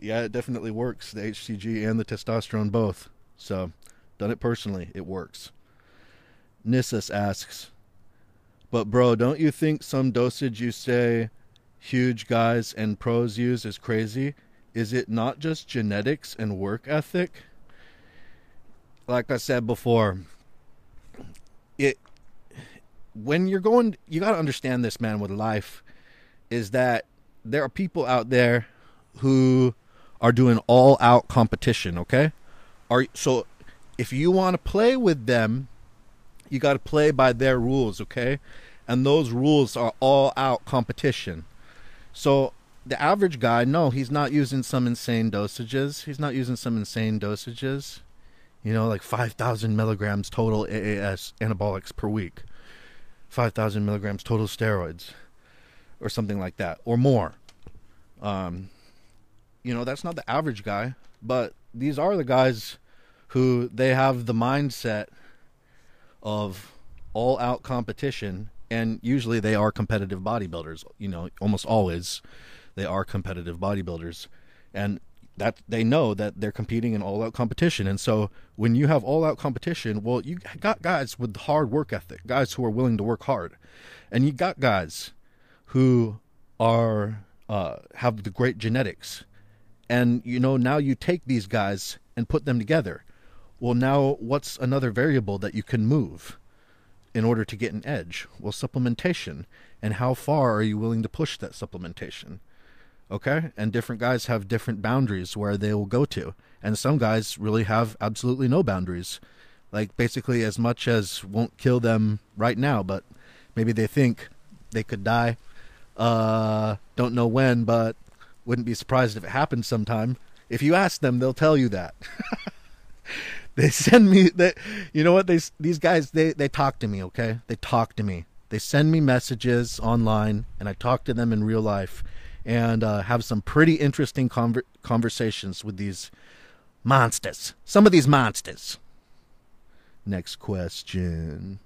yeah, it definitely works, the HCG and the testosterone both. So, done it personally, it works. Nissus asks, but bro, don't you think some dosage you say huge guys and pros use is crazy? Is it not just genetics and work ethic? Like I said before, when you're going, you got to understand this, man, with life, is that there are people out there who are doing all out competition, okay? So if you want to play with them, you got to play by their rules, okay? And those rules are all out competition. So the average guy, no, he's not using some insane dosages. He's not using some insane dosages, you know, like 5,000 milligrams total AAS anabolics per week, 5,000 milligrams total steroids or something like that, or more. You know, that's not the average guy, but these are the guys who they have the mindset of all out competition, and usually they are competitive bodybuilders, you know, almost always they are competitive bodybuilders, and that they know that they're competing in all out competition. And so when you have all out competition, well, you got guys with hard work ethic, guys who are willing to work hard, and you got guys who are have the great genetics. And you know, now you take these guys and put them together. Well, now what's another variable that you can move in order to get an edge? Well, supplementation. And how far are you willing to push that supplementation? Okay? And different guys have different boundaries where they will go to. And some guys really have absolutely no boundaries. Like, basically as much as won't kill them right now, but maybe they think they could die. Don't know when, but wouldn't be surprised if it happened sometime. If you ask them, they'll tell you that. They send me that, you know what, these guys, they talk to me, okay? They talk to me. They send me messages online, and I talk to them in real life, and have some pretty interesting conversations with these monsters. Some of these monsters. Next question.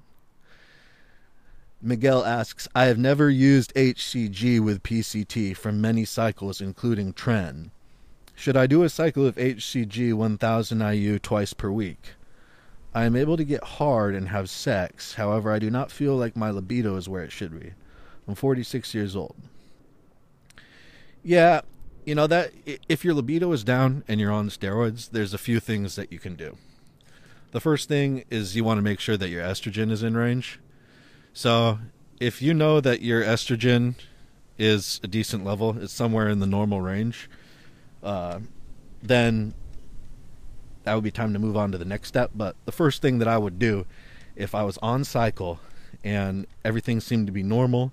Miguel asks, I have never used HCG with PCT for many cycles, including Tren. Should I do a cycle of HCG 1000 IU twice per week? I am able to get hard and have sex. However, I do not feel like my libido is where it should be. I'm 46 years old. Yeah, you know, that if your libido is down and you're on steroids, there's a few things that you can do. The first thing is you want to make sure that your estrogen is in range. So if you know that your estrogen is a decent level, it's somewhere in the normal range, then that would be time to move on to the next step. But the first thing that I would do if I was on cycle and everything seemed to be normal,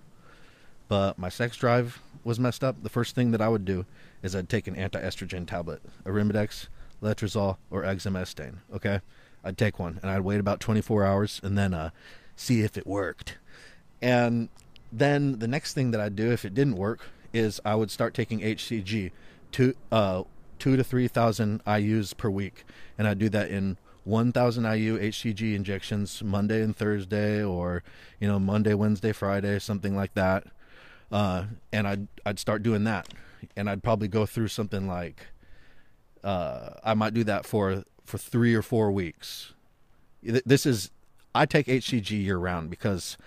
but my sex drive was messed up, the first thing that I would do is I'd take an anti-estrogen tablet, Arimidex, Letrozole, or Exemestane. Okay? I'd take one, and I'd wait about 24 hours and then see if it worked. And then the next thing that I'd do if it didn't work is I would start taking HCG, 2 to 3,000 IUs per week, and I do that in 1,000 IU HCG injections Monday and Thursday, or, you know, Monday, Wednesday, Friday, something like that. And I'd start doing that, and I'd probably go through something like, I might do that for 3 or 4 weeks. This is, I take HCG year round because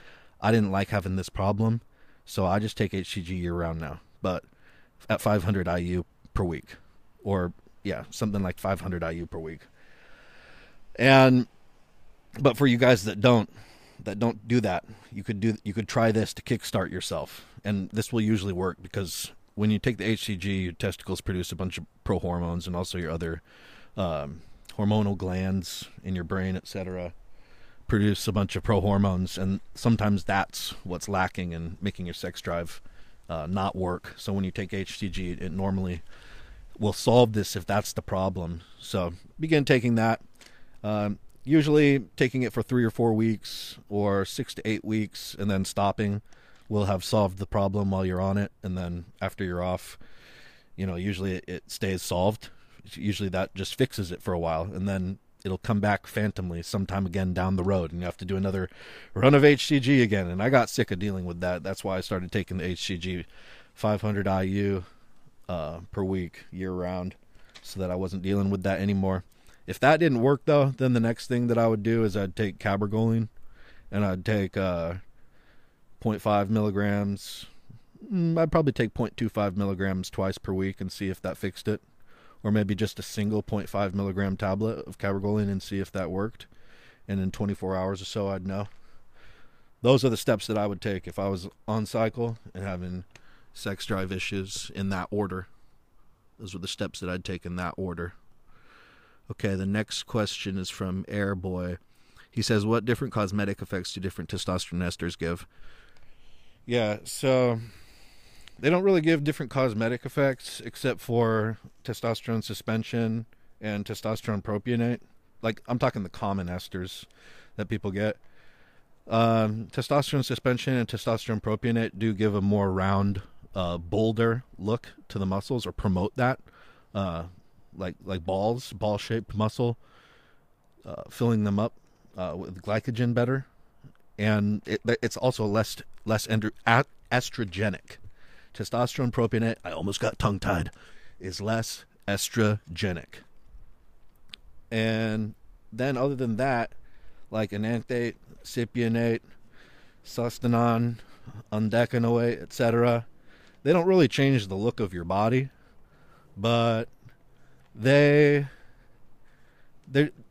I didn't like having this problem. So I just take HCG year round now, but at 500 IU per week, or yeah, something like 500 IU per week. And, but for you guys that don't do that, you could try this to kickstart yourself. And this will usually work, because when you take the HCG, your testicles produce a bunch of prohormones, and also your other hormonal glands in your brain, etc., produce a bunch of prohormones. And sometimes that's what's lacking in making your sex drive not work. So when you take HCG, it normally will solve this if that's the problem. So begin taking that. Usually taking it for 3 or 4 weeks, or 6 to 8 weeks, and then stopping will have solved the problem while you're on it. And then after you're off, you know, usually it stays solved. Usually that just fixes it for a while, and then it'll come back phantomly sometime again down the road, and you have to do another run of HCG again. And I got sick of dealing with that. That's why I started taking the HCG 500 IU per week year round, so that I wasn't dealing with that anymore. If that didn't work, though, then the next thing that I would do is I'd take Cabergoline, and I'd take 0.5 milligrams. I'd probably take 0.25 milligrams twice per week and see if that fixed it. Or maybe just a single 0.5 milligram tablet of Cabergoline and see if that worked. And in 24 hours or so, I'd know. Those are the steps that I would take if I was on cycle and having sex drive issues in that order. Those were the steps that I'd take in that order. Okay, the next question is from Airboy. He says, what different cosmetic effects do different testosterone esters give? Yeah, so they don't really give different cosmetic effects except for testosterone suspension and testosterone propionate. Like, I'm talking the common esters that people get. Testosterone suspension and testosterone propionate do give a more round, bolder look to the muscles, or promote that. Like balls, ball-shaped muscle, filling them up with glycogen better. And it's also less estrogenic. Testosterone propionate, I almost got tongue-tied, is less estrogenic. And then other than that, like enanthate, cypionate, sustanon, undecanoate, etc., they don't really change the look of your body, but they're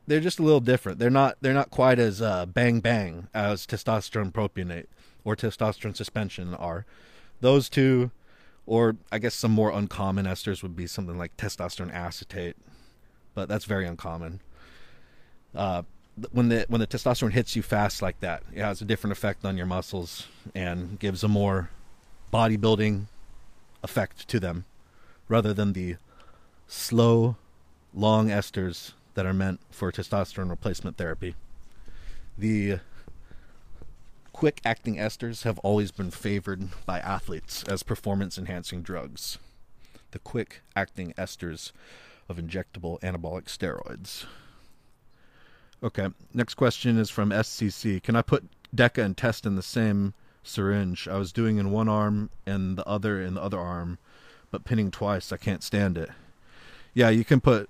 just a little different. They're not quite as bang bang as testosterone propionate or testosterone suspension are. Those two, or I guess some more uncommon esters would be something like testosterone acetate, but that's very uncommon. When the testosterone hits you fast like that, it has a different effect on your muscles and gives a more bodybuilding effect to them, rather than the slow, long esters that are meant for testosterone replacement therapy. The quick-acting esters have always been favored by athletes as performance-enhancing drugs. The quick-acting esters of injectable anabolic steroids. Okay, next question is from SCC. Can I put Deca and Test in the same syringe? I was doing in one arm and the other arm, but pinning twice, I can't stand it. Yeah, you can put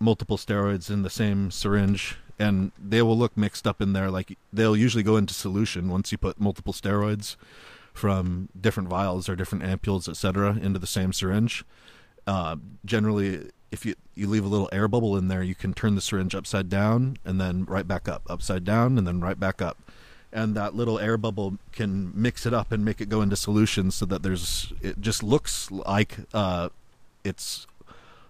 multiple steroids in the same syringe, and they will look mixed up in there. Like, they'll usually go into solution once you put multiple steroids from different vials or different ampules, etc., into the same syringe. Generally, if you leave a little air bubble in there, you can turn the syringe upside down and then right back up, upside down and then right back up. And that little air bubble can mix it up and make it go into solution, so that it just looks like it's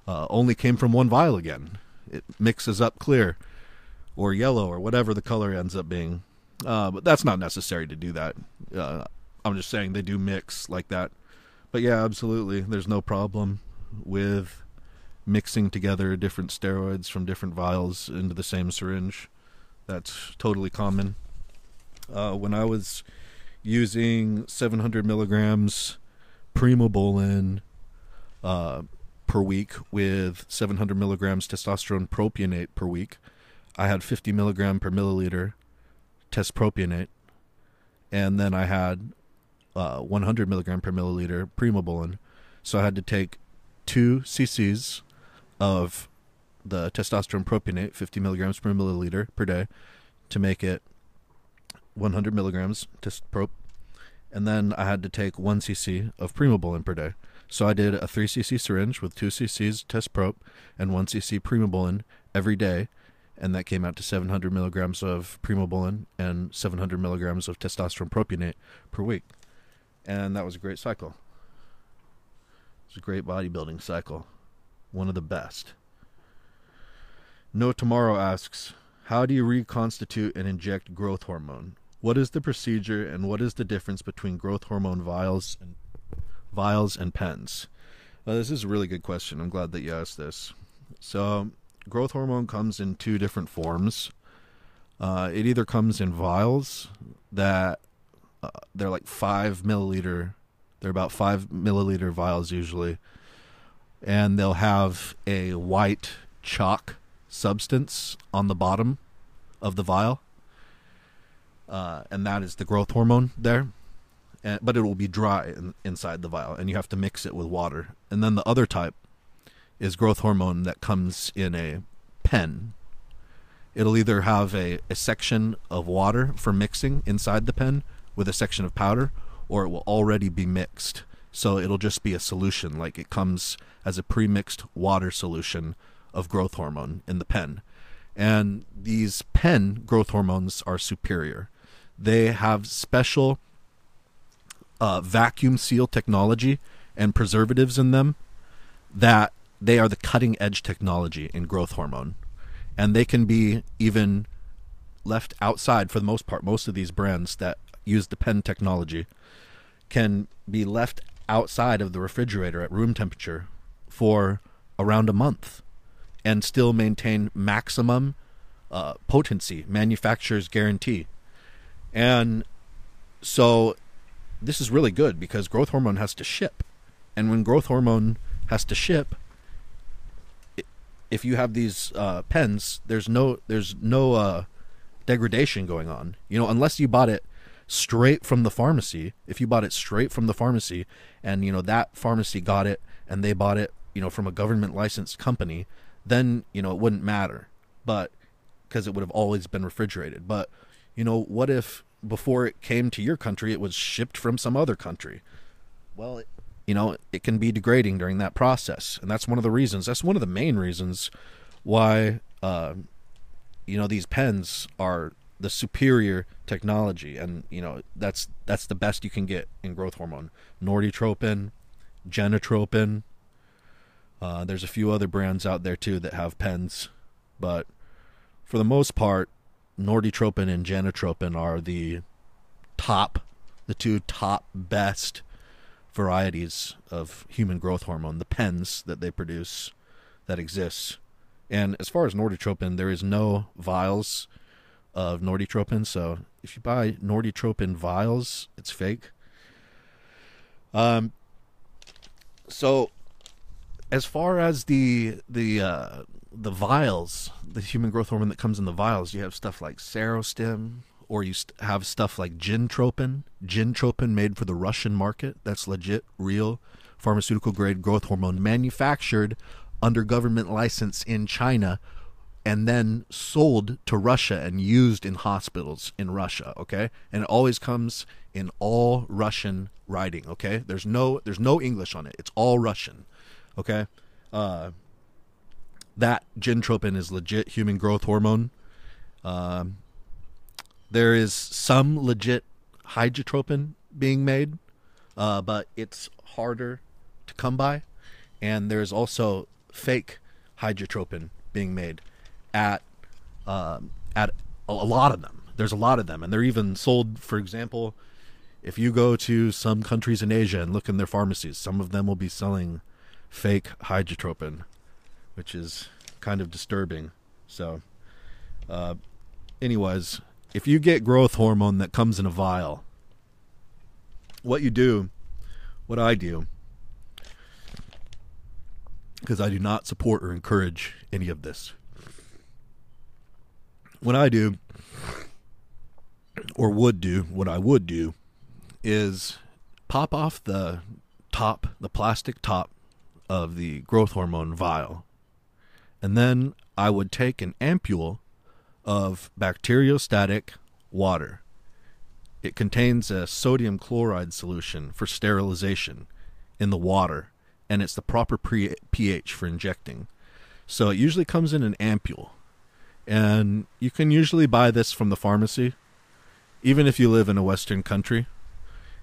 only came from one vial again. It mixes up clear or yellow or whatever the color ends up being. But that's not necessary to do that. I'm just saying they do mix like that. But yeah, absolutely. There's no problem with mixing together different steroids from different vials into the same syringe. That's totally common. When I was using 700 milligrams Primobolan per week with 700 milligrams testosterone propionate per week, I had 50 milligram per milliliter testpropionate, and then I had 100 milligram per milliliter Primobolan. So I had to take 2 cc's of the testosterone propionate, 50 milligrams per milliliter per day, to make it 100 milligrams testprop. And then I had to take 1 cc of Primobolan per day. So I did a 3 cc syringe with 2 cc's testprop and 1 cc Primobolan every day. And that came out to 700 milligrams of Primobolan and 700 milligrams of testosterone propionate per week. And that was a great cycle. It's a great bodybuilding cycle. One of the best. No Tomorrow asks, how do you reconstitute and inject growth hormone? What is the procedure and what is the difference between growth hormone vials and pens? This is a really good question. I'm glad that you asked this. So growth hormone comes in 2 different forms. It either comes in vials that they're like 5 milliliter. They're about 5 milliliter vials usually. And they'll have a white chalk substance on the bottom of the vial. And that is the growth hormone there. But it will be dry inside the vial, and you have to mix it with water. And then the other type is growth hormone that comes in a pen. It'll either have a section of water for mixing inside the pen with a section of powder, or it will already be mixed. So it'll just be a solution, like it comes as a pre-mixed water solution of growth hormone in the pen. And these pen growth hormones are superior. They have special vacuum seal technology and preservatives in them that they are the cutting edge technology in growth hormone. And they can be even left outside for the most part. Most of these brands that use the pen technology can be left outside of the refrigerator at room temperature for around a month and still maintain maximum potency, manufacturer's guarantee. And so this is really good because growth hormone has to ship. And when growth hormone has to ship, if you have these pens, there's no degradation going on. You know, unless you bought it straight from the pharmacy. If you bought it straight from the pharmacy, and you know that pharmacy got it, and they bought it, you know, from a government licensed company, then you know it wouldn't matter, but because it would have always been refrigerated. But you know, what if before it came to your country, it was shipped from some other country? Well, you know, it can be degrading during that process. And that's one of the reasons, that's one of the main reasons why, you know, these pens are the superior technology. And, you know, that's the best you can get in growth hormone. Norditropin, Jintropin. There's a few other brands out there too that have pens. But for the most part, Norditropin and Jintropin are the two top best varieties of human growth hormone, the pens that they produce that exists. And as far as Norditropin, there is no vials of Norditropin, so if you buy Norditropin vials, it's fake. So as far as the vials, the human growth hormone that comes in the vials, you have stuff like Serostim, or you have stuff like Jintropin. Jintropin made for the Russian market. That's legit, real pharmaceutical grade growth hormone manufactured under government license in China and then sold to Russia and used in hospitals in Russia, okay? And it always comes in all Russian writing, okay? There's no English on it. It's all Russian, okay? That Jintropin is legit human growth hormone. There is some legit Hydrotropin being made, but it's harder to come by. And there's also fake Hydrotropin being made at a lot of them. There's a lot of them. And they're even sold, for example, if you go to some countries in Asia and look in their pharmacies, some of them will be selling fake Hydrotropin, which is kind of disturbing. So, anyways, if you get growth hormone that comes in a vial, what I do, because I do not support or encourage any of this, What I do, or would do, what I would do is pop off the top, the plastic top of the growth hormone vial. And then I would take an ampule of bacteriostatic water. It contains a sodium chloride solution for sterilization in the water, and it's the proper pH for injecting. So it usually comes in an ampule, and you can usually buy this from the pharmacy, even if you live in a Western country.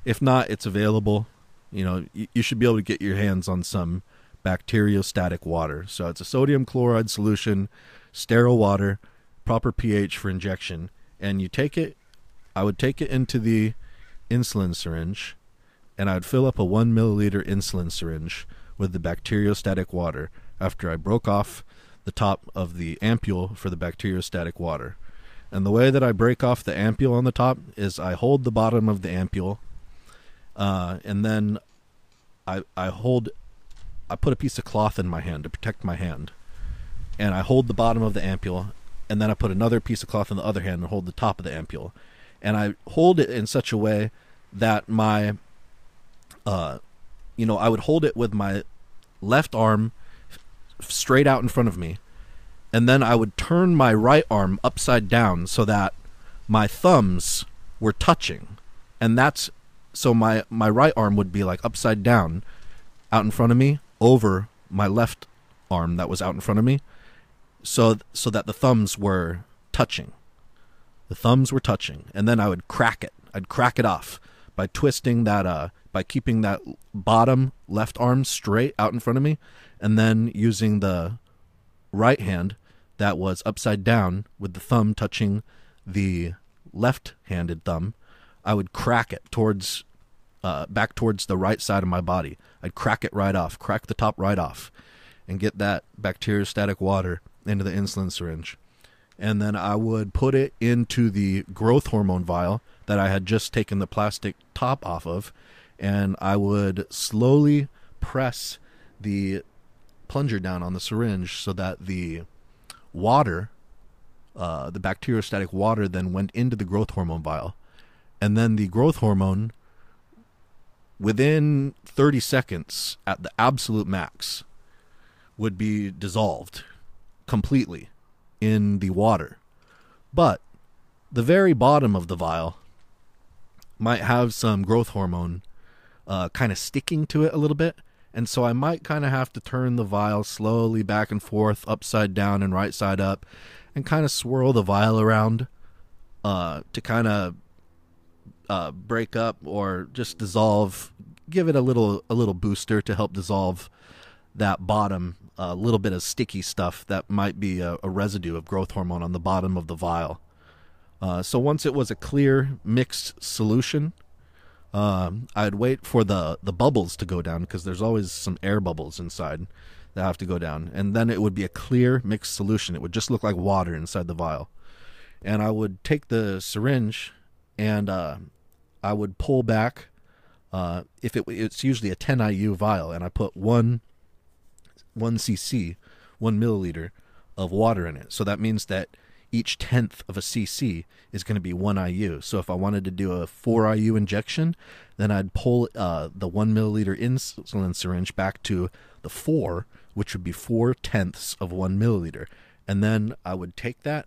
If not, it's available. You know, you should be able to get your hands on some bacteriostatic water. So it's a sodium chloride solution, sterile water, proper pH for injection, and you take it. I would take it into the insulin syringe, and I would fill up a 1 milliliter insulin syringe with the bacteriostatic water after I broke off the top of the ampule for the bacteriostatic water. And the way that I break off the ampule on the top is I hold the bottom of the ampule, and then I put a piece of cloth in my hand to protect my hand, and I hold the bottom of the ampule, and then I put another piece of cloth in the other hand and hold the top of the ampule, and I hold it in such a way that my, I would hold it with my left arm straight out in front of me, and then I would turn my right arm upside down so that my thumbs were touching, and that's so my right arm would be like upside down out in front of me over my left arm that was out in front of me, so that the thumbs were touching. The thumbs were touching, and then I would crack it. I'd crack it off by twisting that, by keeping that bottom left arm straight out in front of me, and then using the right hand that was upside down with the thumb touching the left-handed thumb. I would crack it towards, back towards the right side of my body. I'd crack it right off, crack the top right off, and get that bacteriostatic water into the insulin syringe. And then I would put it into the growth hormone vial that I had just taken the plastic top off of, and I would slowly press the plunger down on the syringe so that the water, the bacteriostatic water, then went into the growth hormone vial. And then the growth hormone, within 30 seconds at the absolute max, would be dissolved completely in the water. But the very bottom of the vial might have some growth hormone kind of sticking to it a little bit, and so I might kind of have to turn the vial slowly back and forth, upside down and right side up, and kind of swirl the vial around to kind of break up or just dissolve, give it a little booster to help dissolve that bottom, little bit of sticky stuff that might be a residue of growth hormone on the bottom of the vial. So once it was a clear mixed solution, I'd wait for the bubbles to go down, because there's always some air bubbles inside that have to go down. And then it would be a clear mixed solution. It would just look like water inside the vial. And I would take the syringe and I would pull back. If it's usually a 10 IU vial, and I put 1 milliliter of water in it. So that means that each tenth of a cc is going to be 1 IU. So if I wanted to do a 4 IU injection, then I'd pull the 1 milliliter insulin syringe back to the 4, which would be 4 tenths of 1 milliliter. And then I would take that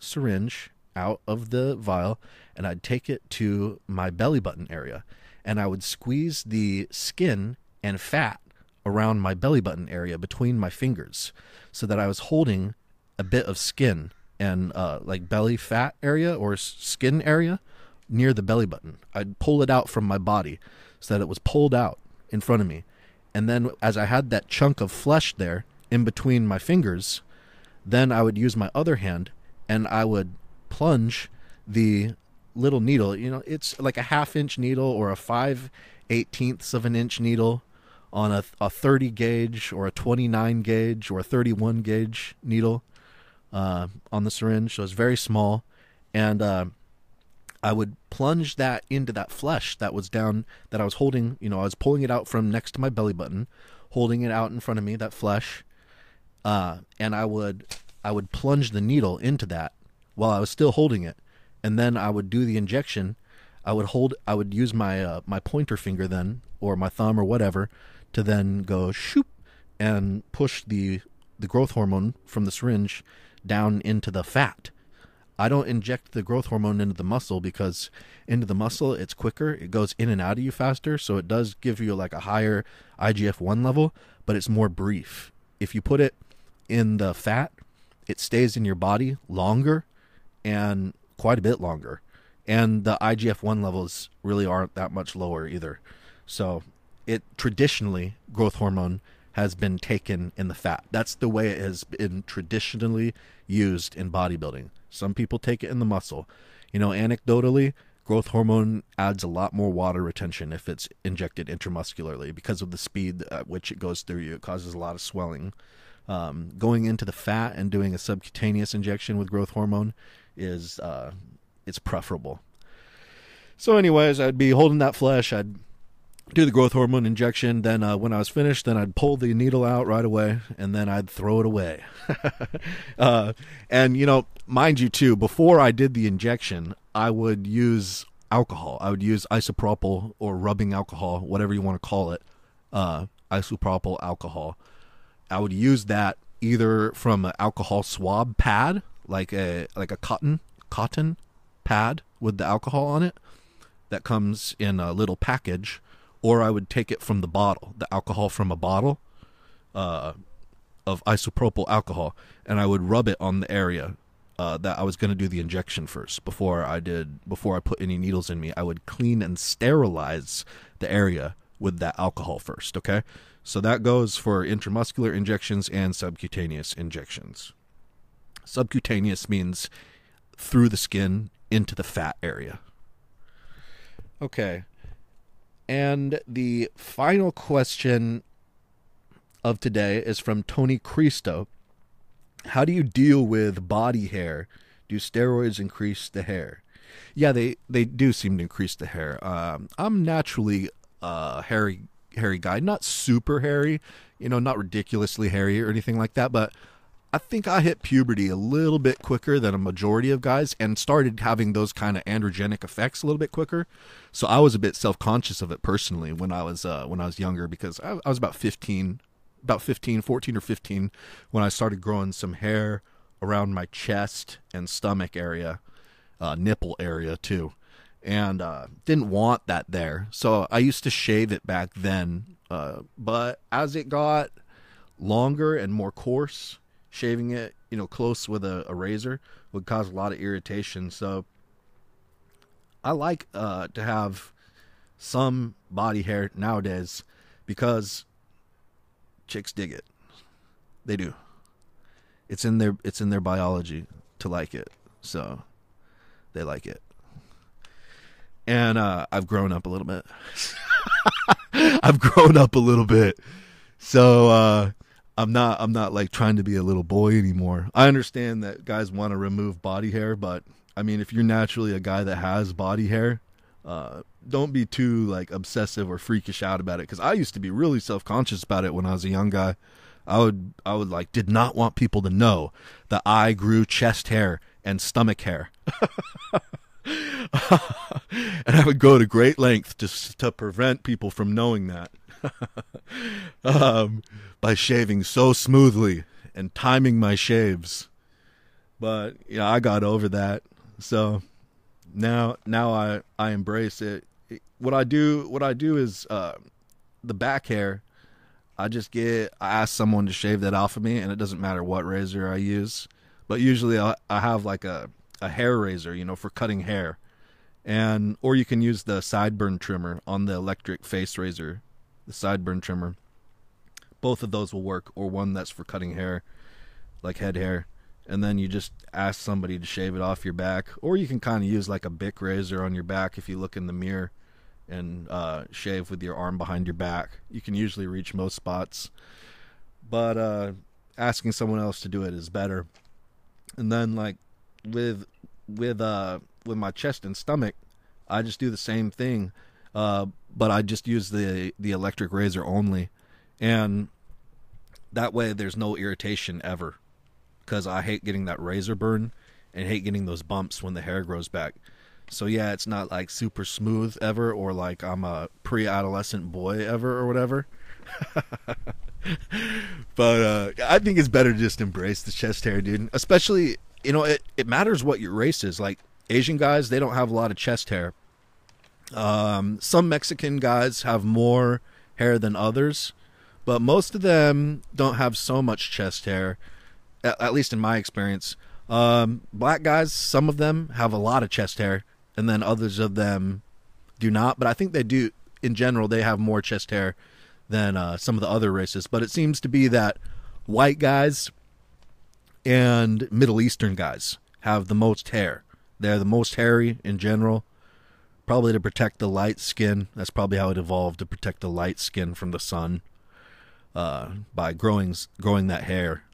syringe out of the vial, and I'd take it to my belly button area. And I would squeeze the skin and fat around my belly button area between my fingers, so that I was holding a bit of skin and like belly fat area or skin area near the belly button. I'd pull it out from my body so that it was pulled out in front of me. And then as I had that chunk of flesh there in between my fingers, then I would use my other hand and I would plunge the little needle. You know, it's like a half-inch needle or a 5/18ths of an inch needle on a 30 gauge or a 29 gauge or a 31 gauge needle. On the syringe, so it's very small, and I would plunge that into that flesh that was down, that I was holding. You know, I was pulling it out from next to my belly button, holding it out in front of me, that flesh, and I would plunge the needle into that while I was still holding it, and then I would do the injection. I would use my my pointer finger then, or my thumb or whatever, to then go shoop and push the growth hormone from the syringe down into the fat. I don't inject the growth hormone into the muscle, because into the muscle it's quicker, it goes in and out of you faster, so it does give you like a higher IGF-1 level, but it's more brief. If you put it in the fat, it stays in your body longer, and quite a bit longer, and the IGF-1 levels really aren't that much lower either. So it traditionally, growth hormone has been taken in the fat. That's the way it has been traditionally used in bodybuilding. Some people take it in the muscle. You know, anecdotally, growth hormone adds a lot more water retention if it's injected intramuscularly because of the speed at which it goes through you. It causes a lot of swelling. Going into the fat and doing a subcutaneous injection with growth hormone is it's preferable. So anyways, I'd be holding that flesh. I'd do the growth hormone injection. Then when I was finished, then I'd pull the needle out right away, and then I'd throw it away. And, you know, mind you, too, before I did the injection, I would use alcohol. I would use isopropyl or rubbing alcohol, whatever you want to call it, isopropyl alcohol. I would use that either from an alcohol swab pad, like a cotton pad with the alcohol on it that comes in a little package, or I would take it from the bottle, the alcohol from a bottle of isopropyl alcohol, and I would rub it on the area that I was going to do the injection first. Before I put any needles in me, I would clean and sterilize the area with that alcohol first, okay? So that goes for intramuscular injections and subcutaneous injections. Subcutaneous means through the skin into the fat area. Okay. And the final question of today is from Tony Cristo. How do you deal with body hair? Do steroids increase the hair? Yeah, they do seem to increase the hair. I'm naturally a hairy guy. Not super hairy, you know, not ridiculously hairy or anything like that, but I think I hit puberty a little bit quicker than a majority of guys and started having those kind of androgenic effects a little bit quicker. So I was a bit self-conscious of it personally when I was younger, because I was about 14 or 15 when I started growing some hair around my chest and stomach area, nipple area too. And didn't want that there. So I used to shave it back then. But as it got longer and more coarse, shaving it, you know, close with a razor would cause a lot of irritation. So I like to have some body hair nowadays because chicks dig it. They do. It's in their biology to like it. So they like it. And I've grown up a little bit. So I'm not like trying to be a little boy anymore. I understand that guys want to remove body hair, but I mean, if you're naturally a guy that has body hair, don't be too like obsessive or freakish out about it. Cause I used to be really self-conscious about it when I was a young guy. I would like, did not want people to know that I grew chest hair and stomach hair. And I would go to great lengths to prevent people from knowing that. By shaving so smoothly and timing my shaves. But yeah, I got over that. So now I embrace it. What I do is the back hair, I ask someone to shave that off of me, and it doesn't matter what razor I use. But usually I have like a hair razor, you know, for cutting hair. And or you can use the sideburn trimmer on the electric face razor. The sideburn trimmer, both of those will work, or one that's for cutting hair, like head hair, and then you just ask somebody to shave it off your back. Or you can kind of use like a Bic razor on your back if you look in the mirror and shave with your arm behind your back. You can usually reach most spots, but asking someone else to do it is better. And then like with my chest and stomach, I just do the same thing. But I just use the electric razor only, and that way there's no irritation ever, because I hate getting that razor burn, and hate getting those bumps when the hair grows back. So yeah, it's not like super smooth ever, or like I'm a pre-adolescent boy ever or whatever. But I think it's better to just embrace the chest hair, dude. Especially, you know, it matters what your race is. Like Asian guys, they don't have a lot of chest hair. Some Mexican guys have more hair than others, but most of them don't have so much chest hair, at least in my experience. Black guys, some of them have a lot of chest hair, and then others of them do not. But I think they do, in general, they have more chest hair than some of the other races. But it seems to be that white guys and Middle Eastern guys have the most hair. They're the most hairy in general, probably to protect the light skin. That's probably how it evolved, to protect the light skin from the sun, by growing that hair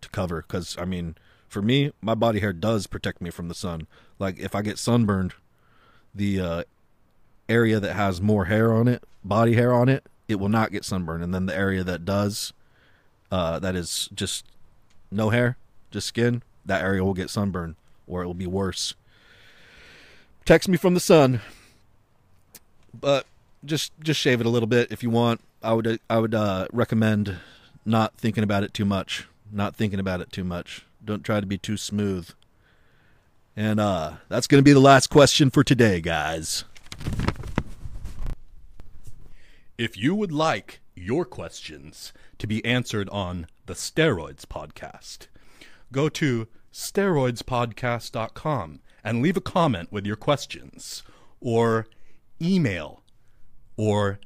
to cover. Because, I mean, for me, my body hair does protect me from the sun. Like, if I get sunburned, the area that has more hair on it, body hair on it, it will not get sunburned. And then the area that does, that is just no hair, just skin, that area will get sunburned, or it will be worse. Protects me from the sun. But just shave it a little bit if you want. I would recommend not thinking about it too much. Don't try to be too smooth. And that's going to be the last question for today, guys. If you would like your questions to be answered on the Steroids Podcast, go to steroidspodcast.com and leave a comment with your questions, or email, or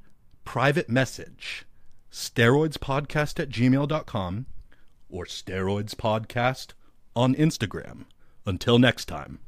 private message steroidspodcast@gmail.com, or steroidspodcast on Instagram. Until next time.